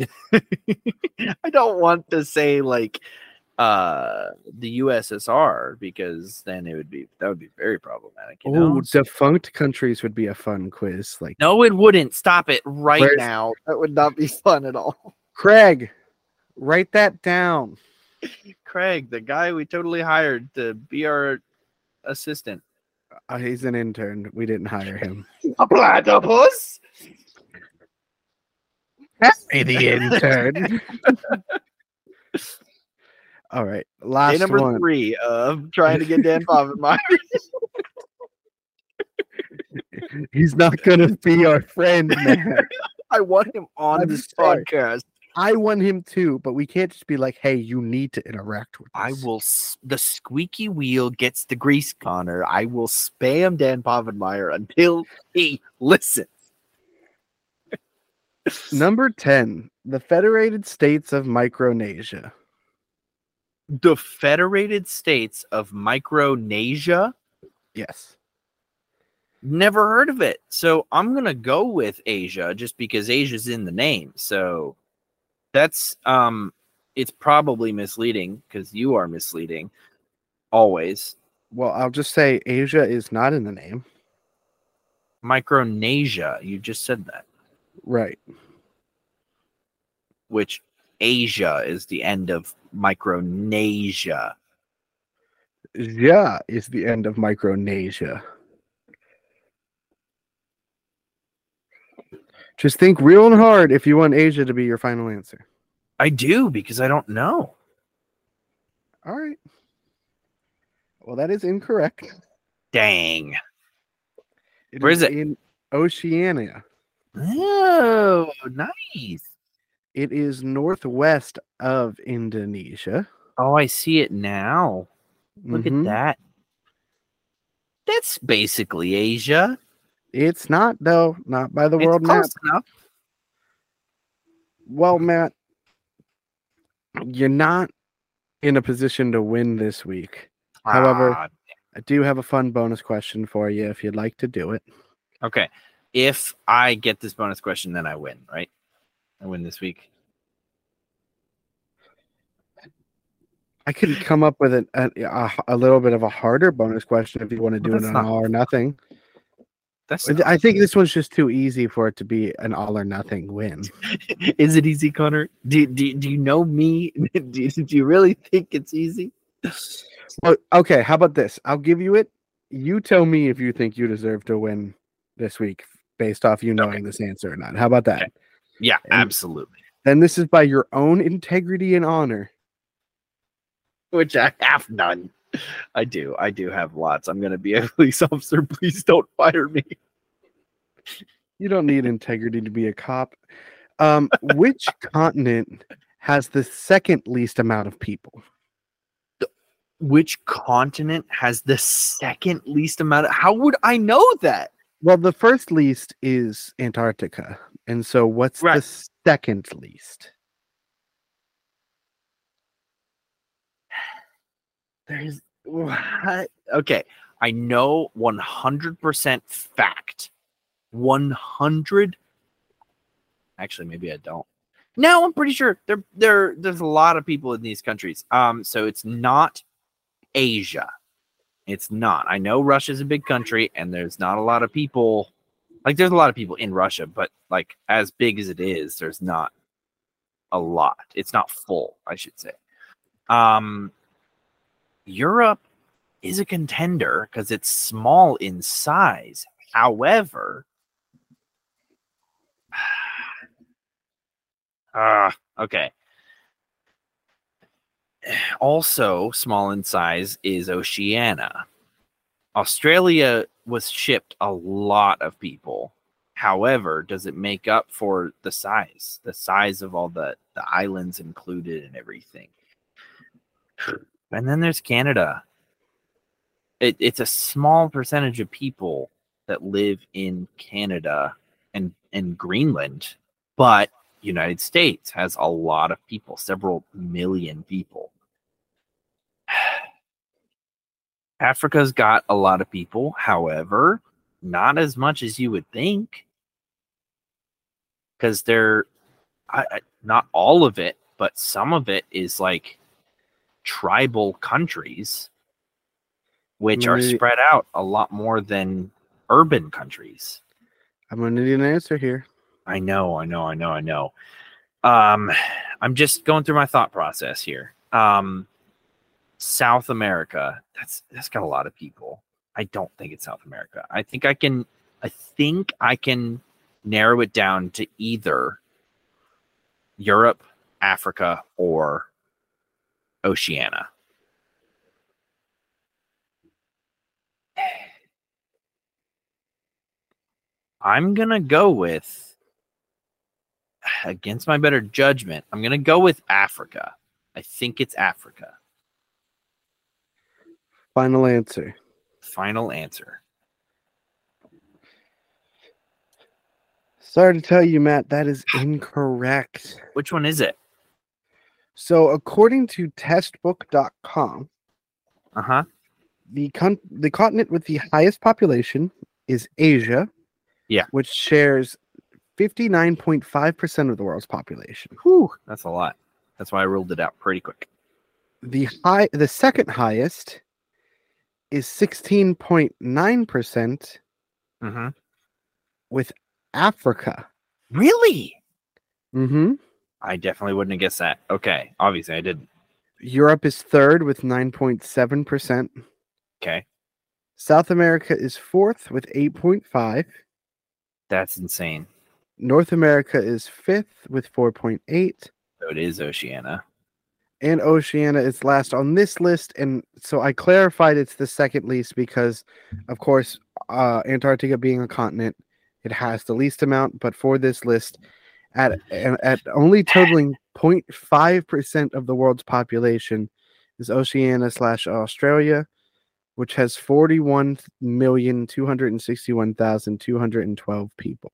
I don't want to say like the USSR, because then that would be very problematic. Oh, defunct countries would be a fun quiz. Like, no, it wouldn't. Stop it right now. That would not be fun at all. Craig, write that down. Craig, the guy we totally hired to be our assistant. He's an intern. We didn't hire him. A platypus. That's me, the intern. All right, last day number one. 3 of trying to get Dan Povenmire. He's not going to be our friend, man. I want him on this podcast. I want him too, but we can't just be like, "Hey, you need to interact with us." I will. The squeaky wheel gets the grease, Connor. I will spam Dan Povenmire until he listens. Number 10: the Federated States of Micronesia. The Federated States of Micronesia? Yes. Never heard of it. So I'm going to go with Asia just because Asia's in the name. So that's, it's probably misleading because you are misleading always. Well, I'll just say Asia is not in the name. Micronesia. You just said that. Right. Which Asia is the end of Micronesia. Yeah, is the end of Micronesia. Just think real and hard if you want Asia to be your final answer. I do, because I don't know. All right. Well, that is incorrect. Dang. Where is it? In Oceania. Oh, nice. It is northwest of Indonesia. Oh, I see it now. Look at that. That's basically Asia. It's not, though. Not by the world map. Close enough. Well, Matt, you're not in a position to win this week. However, I do have a fun bonus question for you if you'd like to do it. Okay. If I get this bonus question, then I win, right? I win this week. I could come up with a little bit of a harder bonus question if you want to do an all or nothing. I think this one's just too easy for it to be an all or nothing win. Is it easy, Connor? Do you know me? Do you really think it's easy? Well, okay, how about this? I'll give you it. You tell me if you think you deserve to win this week based off you knowing this answer or not. How about that? Okay. Yeah, absolutely. Then this is by your own integrity and honor. Which I have none. I do have lots. I'm going to be a police officer. Please don't fire me. You don't need integrity to be a cop. Which continent has the second least amount of people? Which continent has the second least amount? How would I know that? Well, the first least is Antarctica. And so what's the second least? There's what? Okay. I know 100% fact. 100. Actually, maybe I don't. No, I'm pretty sure there's a lot of people in these countries. So it's not Asia. It's not. I know Russia's a big country and there's not a lot of people. Like, there's a lot of people in Russia, but, like, as big as it is, there's not a lot. It's not full, I should say. Europe is a contender because it's small in size. However, okay. Also small in size is Oceania. Australia was shipped a lot of people. However, does it make up for the size of all the islands included and everything? And then there's Canada. It's a small percentage of people that live in Canada and Greenland, but United States has a lot of people, several million people. Africa's got a lot of people, however, not as much as you would think. Because they're not all of it, but some of it is like tribal countries, which are spread out a lot more than urban countries. I'm going to need an answer here. I know. I'm just going through my thought process here. South America, that's got a lot of people. I don't think it's South America. I think I can narrow it down to either Europe, Africa, or Oceania. I'm going to go with, against my better judgment, I'm going to go with Africa. I think it's Africa. Final answer. Sorry to tell you, Matt, that is incorrect. Which one is it? So, according to testbook.com, the continent with the highest population is Asia. Yeah, which shares 59.5% of the world's population. Whew, that's a lot. That's why I ruled it out pretty quick. The second highest is 16.9% with Africa. Really? Mm-hmm. I definitely wouldn't have guessed that. Okay, obviously I didn't. Europe is third with 9.7%. Okay. South America is fourth with 8.5%. That's insane. North America is fifth with 4.8. So it is Oceania. And Oceania is last on this list. And so I clarified it's the second least because, of course, Antarctica being a continent, it has the least amount. But for this list, at only totaling 0.5% of the world's population is Oceania/Australia. Which has 41,261,212 people.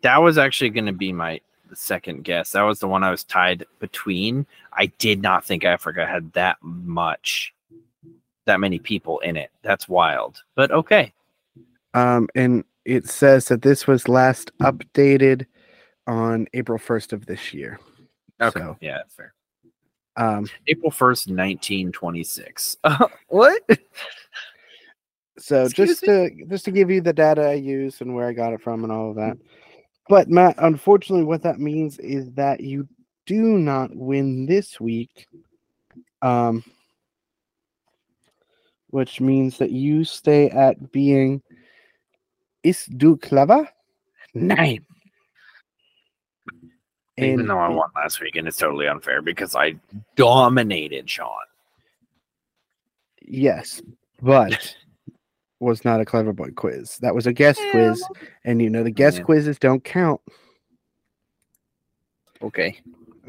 That was actually going to be my second guess. That was the one I was tied between. I did not think Africa had that many people in it. That's wild, but okay. And it says that this was last updated on April 1st of this year. Okay, so, yeah, that's fair. April 1st, 1926. What? So just to give you the data I use and where I got it from and all of that. But Matt, unfortunately, what that means is that you do not win this week, which means that you stay at being Ist du clever? Nein. Even though I won last week, and it's totally unfair because I dominated Sean. Yes, but was not a clever boy quiz. That was a guess quiz, and you know the guess quizzes don't count. Okay.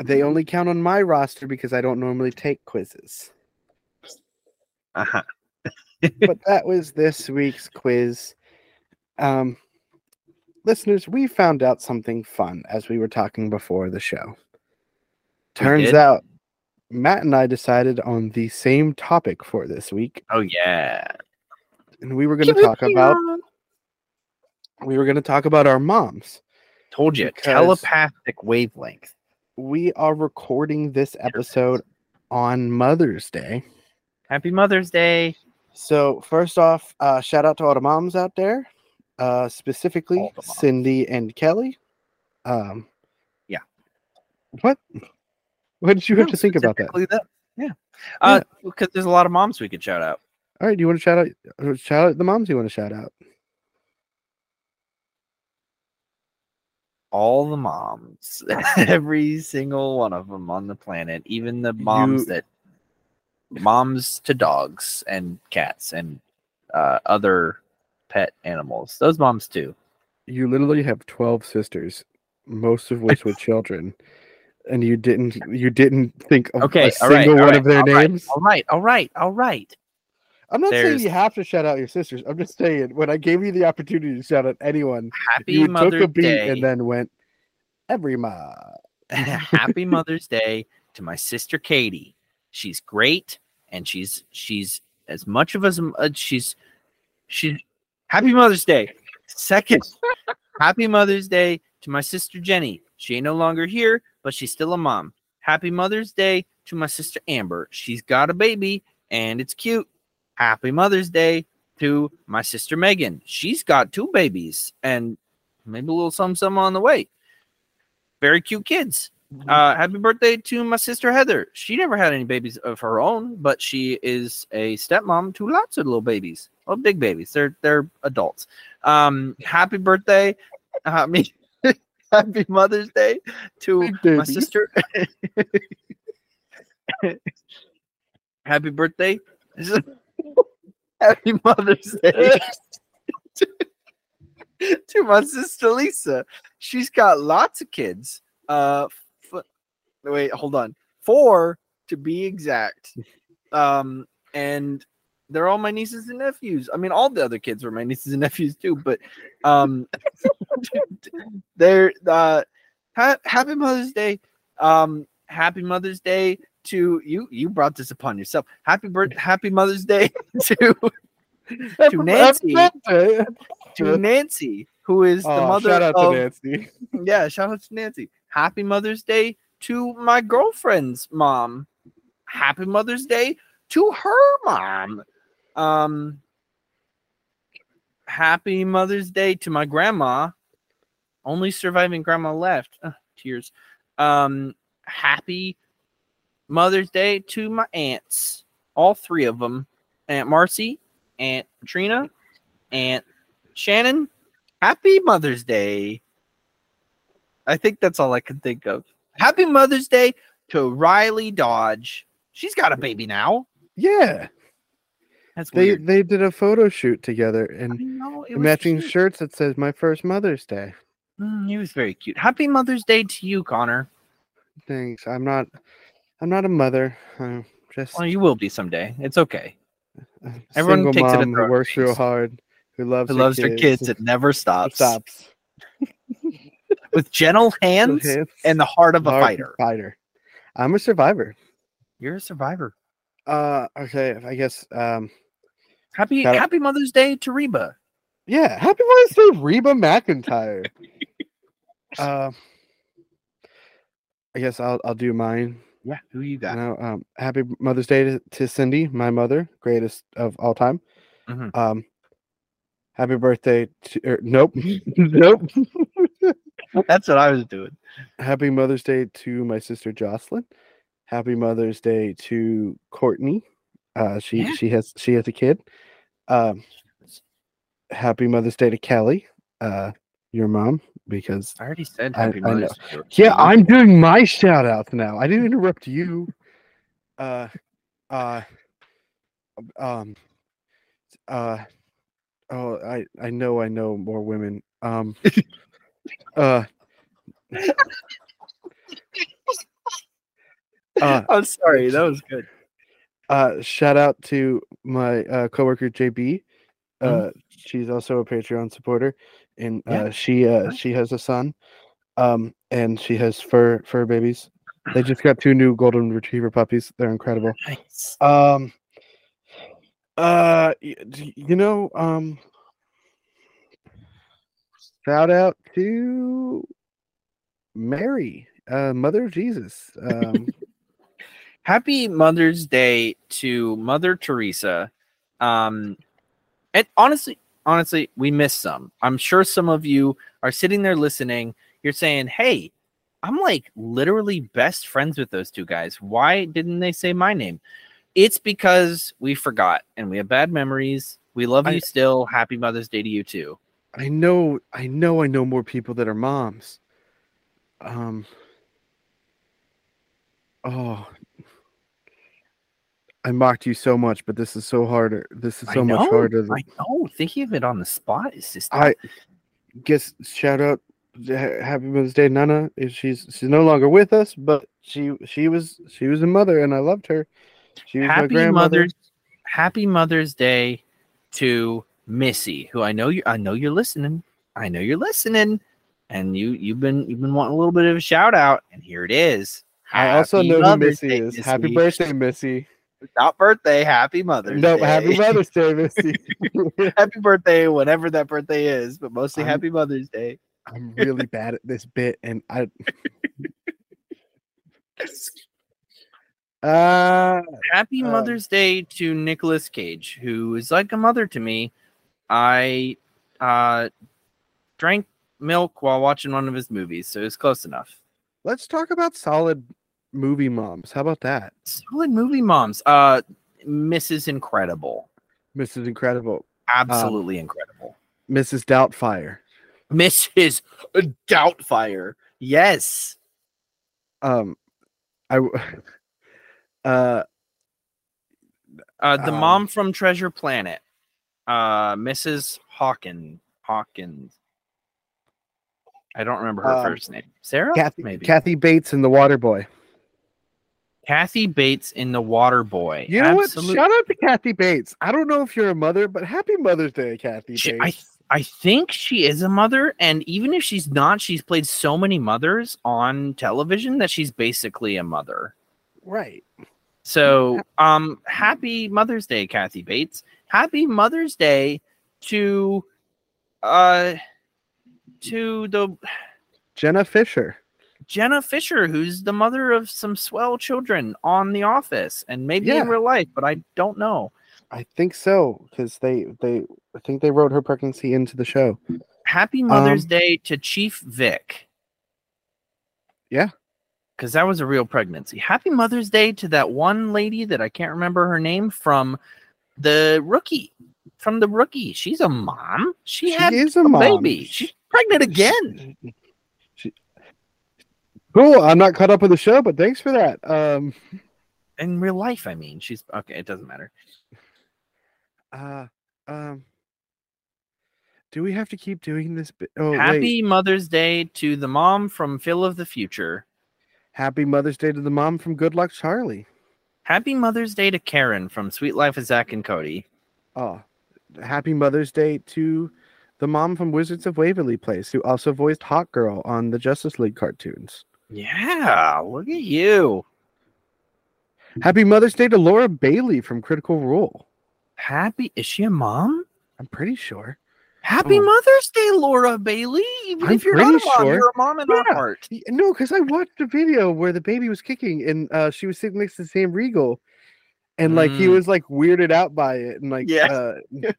They only count on my roster because I don't normally take quizzes. Uh-huh. But that was this week's quiz. Listeners, we found out something fun as we were talking before the show. Turns out, Matt and I decided on the same topic for this week. Oh yeah, and we were going to talk about our moms. Told you, telepathic wavelength. We are recording this episode on Mother's Day. Happy Mother's Day! So first off, shout out to all the moms out there. Specifically Cindy and Kelly. Yeah. What did you have to think about that? Yeah. Because there's a lot of moms we could shout out. All right, do you want to shout out the moms you want to shout out? All the moms. Every single one of them on the planet, even the moms to dogs and cats and other pet animals. Those moms too. You literally have 12 sisters, most of which were children, and you didn't think of a single one of their names. All right. I'm not saying you have to shout out your sisters. I'm just saying when I gave you the opportunity to shout out anyone, you took a beat and then went every ma. Happy Mother's Day to my sister Katie. She's great, and she's as much of us. She's Happy Mother's Day. Second, Happy Mother's Day to my sister Jenny. She ain't no longer here, but she's still a mom. Happy Mother's Day to my sister Amber. She's got a baby, and it's cute. Happy Mother's Day to my sister Megan. She's got 2 babies and maybe a little something on the way. Very cute kids. Happy birthday to my sister Heather. She never had any babies of her own, but she is a stepmom to lots of little babies. Oh, big babies. They're adults. Happy birthday. Happy Mother's Day to my sister. Happy birthday. Happy Mother's Day to my sister Lisa. She's got lots of kids. Wait, hold on. 4 to be exact. And they're all my nieces and nephews. I mean, all the other kids were my nieces and nephews too, but they're Happy Mother's Day. Happy Mother's Day to you. You brought this upon yourself. Happy Mother's Day to Nancy. To Nancy, who is the mother. Shout out to Nancy. Yeah, shout out to Nancy. Happy Mother's Day to my girlfriend's mom. Happy Mother's Day to her mom. Happy Mother's Day to my grandma. Only surviving grandma left. Tears. Happy Mother's Day to my aunts, all 3 of them, Aunt Marcy, Aunt Katrina, Aunt Shannon. Happy Mother's Day. I think that's all I can think of. Happy Mother's Day to Riley Dodge. She's got a baby now. Yeah. That's weird. They did a photo shoot together and matching shirts that says "My First Mother's Day." He was very cute. Happy Mother's Day to you, Connor. Thanks. I'm not a mother. I'm just. Well, you will be someday. It's okay. Everyone takes it in their own. Who works real hard, who loves her kids, it never stops. With gentle hands and the heart of a fighter. I'm a survivor. You're a survivor. Okay, I guess. Happy Mother's Day to Reba. Yeah, Happy Mother's Day, Reba McEntire. I guess I'll do mine. Yeah, who you got? Happy Mother's Day to Cindy, my mother, greatest of all time. Mm-hmm. Happy birthday to... nope. That's what I was doing. Happy Mother's Day to my sister Jocelyn. Happy Mother's Day to Courtney. She has a kid. Happy Mother's Day to Kelly, your mom. Because I already said Happy Mother's Day. Yeah, I'm doing my shout outs now. I didn't interrupt you. I know more women. I'm sorry, that was good. Shout out to my coworker JB. She's also a Patreon supporter. And she has a son, and she has fur babies. They just got 2 new golden retriever puppies. They're incredible. Nice. Shout out to Mary, Mother of Jesus. Happy Mother's Day to Mother Teresa. And honestly, we missed some. I'm sure some of you are sitting there listening. You're saying, hey, I'm like literally best friends with those 2 guys. Why didn't they say my name? It's because we forgot and we have bad memories. We love you still. Happy Mother's Day to you too. I know more people that are moms. I mocked you so much, but this is so harder. This is so much harder. I know. Thinking of it on the spot is just. I guess shout out, happy Mother's Day, Nana. She's no longer with us, but she was a mother, and I loved her. She was my grandmother. Happy Mother's Day to Missy, who I know you're listening. I know you're listening, and you've been wanting a little bit of a shout out, and here it is. Happy I also know Mother's who Missy Day is. Happy birthday, Missy. Not birthday, happy Mother's Day. No, happy Mother's Day, Missy. Happy birthday, whatever that birthday is, but mostly happy Mother's Day. I'm really bad at this bit, and I. Happy Mother's Day to Nicolas Cage, who is like a mother to me. I drank milk while watching one of his movies, so it's close enough. Let's talk about solid movie moms. How about that? Solid movie moms. Mrs. Incredible. Mrs. Incredible. Absolutely incredible. Mrs. Doubtfire. Mrs. Doubtfire. Yes. The mom from Treasure Planet. Mrs. Hawkins. I don't remember her first name. Sarah? Maybe. Kathy Bates in The Water Boy. Kathy Bates in The Water Boy. You know what? Shout out to Kathy Bates. I don't know if you're a mother, but happy Mother's Day, Kathy Bates. I think she is a mother, and even if she's not, she's played so many mothers on television that she's basically a mother. Right. So, happy Mother's Day, Kathy Bates. Happy Mother's Day to the Jenna Fisher, who's the mother of some swell children on The Office and maybe in real life, but I don't know. I think so, because I think they wrote her pregnancy into the show. Happy Mother's Day to Chief Vic. Yeah. Because that was a real pregnancy. Happy Mother's Day to that one lady that I can't remember her name from The Rookie. She's a mom. She is a mom. Baby. She's pregnant again. Cool. I'm not caught up with the show, but thanks for that. In real life, I mean, she's okay. It doesn't matter. Do we have to keep doing this? Happy Mother's Day to the mom from Phil of the Future. Happy Mother's Day to the mom from Good Luck Charlie. Happy Mother's Day to Karen from Sweet Life of Zach and Cody. Oh, happy Mother's Day to the mom from Wizards of Waverly Place, who also voiced Hawk Girl on the Justice League cartoons. Yeah, look at you. Happy Mother's Day to Laura Bailey from Critical Role. Happy? Is she a mom? I'm pretty sure. Happy Mother's Day, Laura Bailey. Even if you're not a mom, you're a mom in my heart. No, because I watched a video where the baby was kicking and she was sitting next to Sam Riegel. And he was weirded out by it. And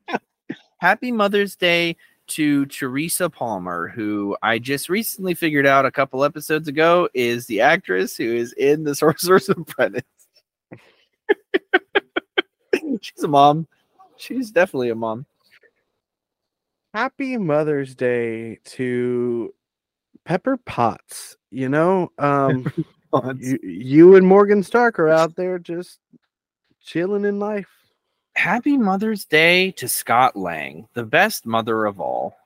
Happy Mother's Day to Teresa Palmer, who I just recently figured out a couple episodes ago is the actress who is in The Sorcerer's Apprentice. She's a mom. She's definitely a mom. Happy Mother's Day to Pepper Potts. You know, you and Morgan Stark are out there just chilling in life. Happy Mother's Day to Scott Lang, the best mother of all.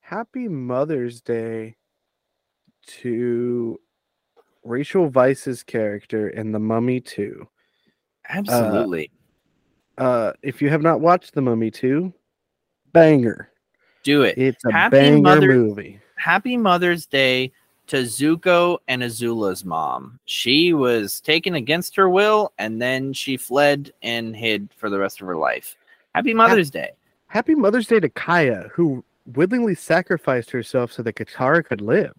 Happy Mother's Day to Rachel Weisz's character in The Mummy 2. Absolutely. If you have not watched The Mummy 2, banger. Do it. It's a banger movie. Happy Mother's Day to Zuko and Azula's mom. She was taken against her will, and then she fled and hid for the rest of her life. Happy Mother's Day. Happy Mother's Day to Kaia, who willingly sacrificed herself so that Katara could live.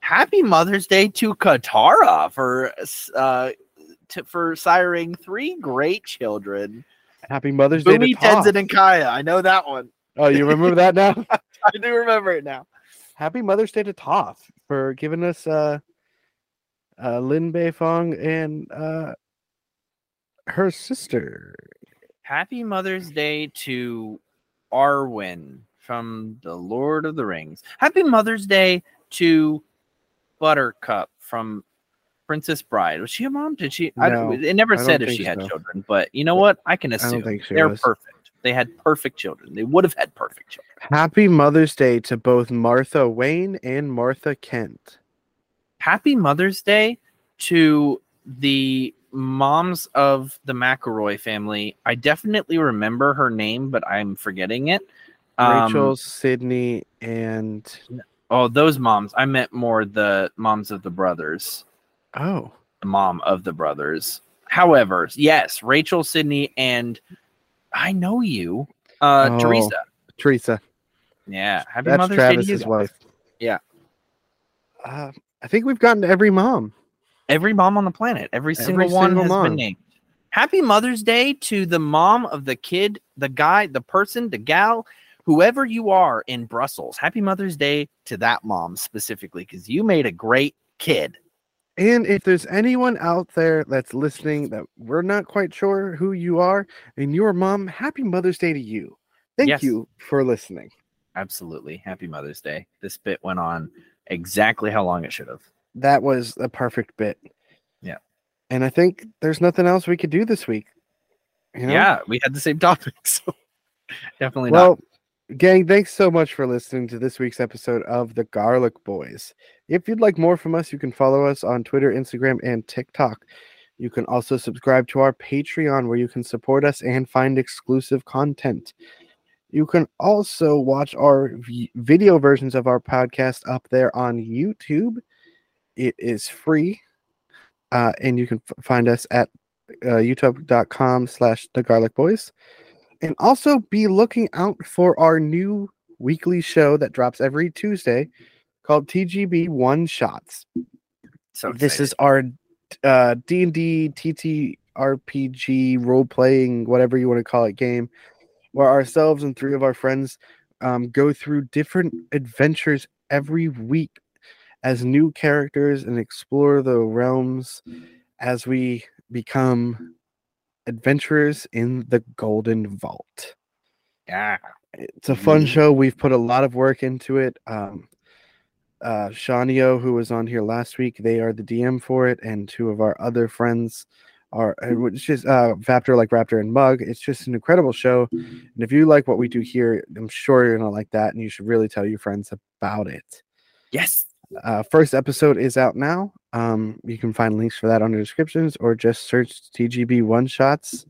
Happy Mother's Day to Katara for siring 3 great children. Happy Mother's Day to Tenzin and Kaia. I know that one. Oh, you remember that now? I do remember it now. Happy Mother's Day to Toph for giving us Lin Beifong and her sister. Happy Mother's Day to Arwen from The Lord of the Rings. Happy Mother's Day to Buttercup from Princess Bride. Was she a mom? Did she? No, it never said if she had children, but you know what? I can assume they're perfect. They had perfect children. They would have had perfect children. Happy Mother's Day to both Martha Wayne and Martha Kent. Happy Mother's Day to the moms of the McElroy family. I definitely remember her name, but I'm forgetting it. Rachel, Sydney, and... Oh, those moms. I meant more the moms of the brothers. Oh. The mom of the brothers. However, yes, Rachel, Sydney, and I know you, Teresa. Teresa. Yeah. Happy That's Mother's Travis's Day to you guys. Wife. Yeah. I think we've gotten to every mom. Every mom on the planet. Every single one has been named. Happy Mother's Day to the mom of the kid, the guy, the person, the gal, whoever you are in Brussels. Happy Mother's Day to that mom specifically, because you made a great kid. And if there's anyone out there that's listening that we're not quite sure who you are and your mom, happy Mother's Day to you. Thank you for listening. Absolutely. Happy Mother's Day. This bit went on exactly how long it should have. That was a perfect bit. Yeah. And I think there's nothing else we could do this week. You know? Yeah, we had the same topic, so definitely not. Well, gang, thanks so much for listening to this week's episode of The Garlic Boys. If you'd like more from us, you can follow us on Twitter, Instagram, and TikTok. You can also subscribe to our Patreon, where you can support us and find exclusive content. You can also watch our video versions of our podcast up there on YouTube. It is free. And you can find us at youtube.com/thegarlicboys. And also be looking out for our new weekly show that drops every Tuesday called TGB One Shots. So this is our D&D TTRPG role-playing, whatever you want to call it, game, where ourselves and three of our friends go through different adventures every week as new characters and explore the realms as we become adventurers in the Golden Vault. Yeah. It's a fun show. We've put a lot of work into it. Shanio, who was on here last week, they are the DM for it, and two of our other friends are, it's just Vaptor Like Raptor and Mug. It's just an incredible show. And if you like what we do here, I'm sure you're gonna like that, and you should really tell your friends about it. Yes. First episode is out now. You can find links for that under descriptions, or just search TGB One Shots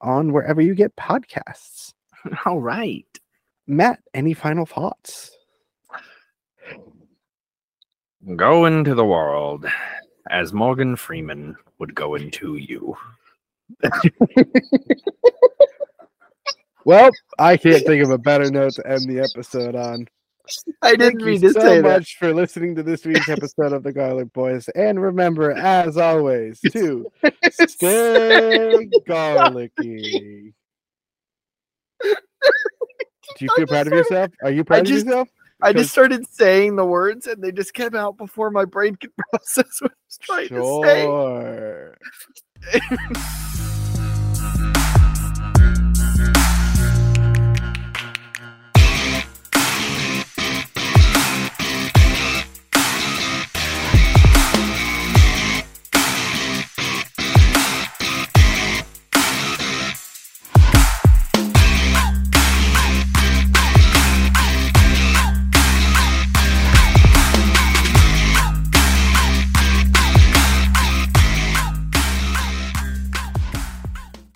on wherever you get podcasts. All right. Matt, any final thoughts? Go into the world as Morgan Freeman would go into you. Well, I can't think of a better note to end the episode on. I didn't mean to say that. Thank you so much for listening to this week's episode of The Garlic Boys. And remember, as always, to stay garlicky. Do you feel proud of yourself? Are you proud of yourself? I just started saying the words, and they just came out before my brain could process what I was trying to say.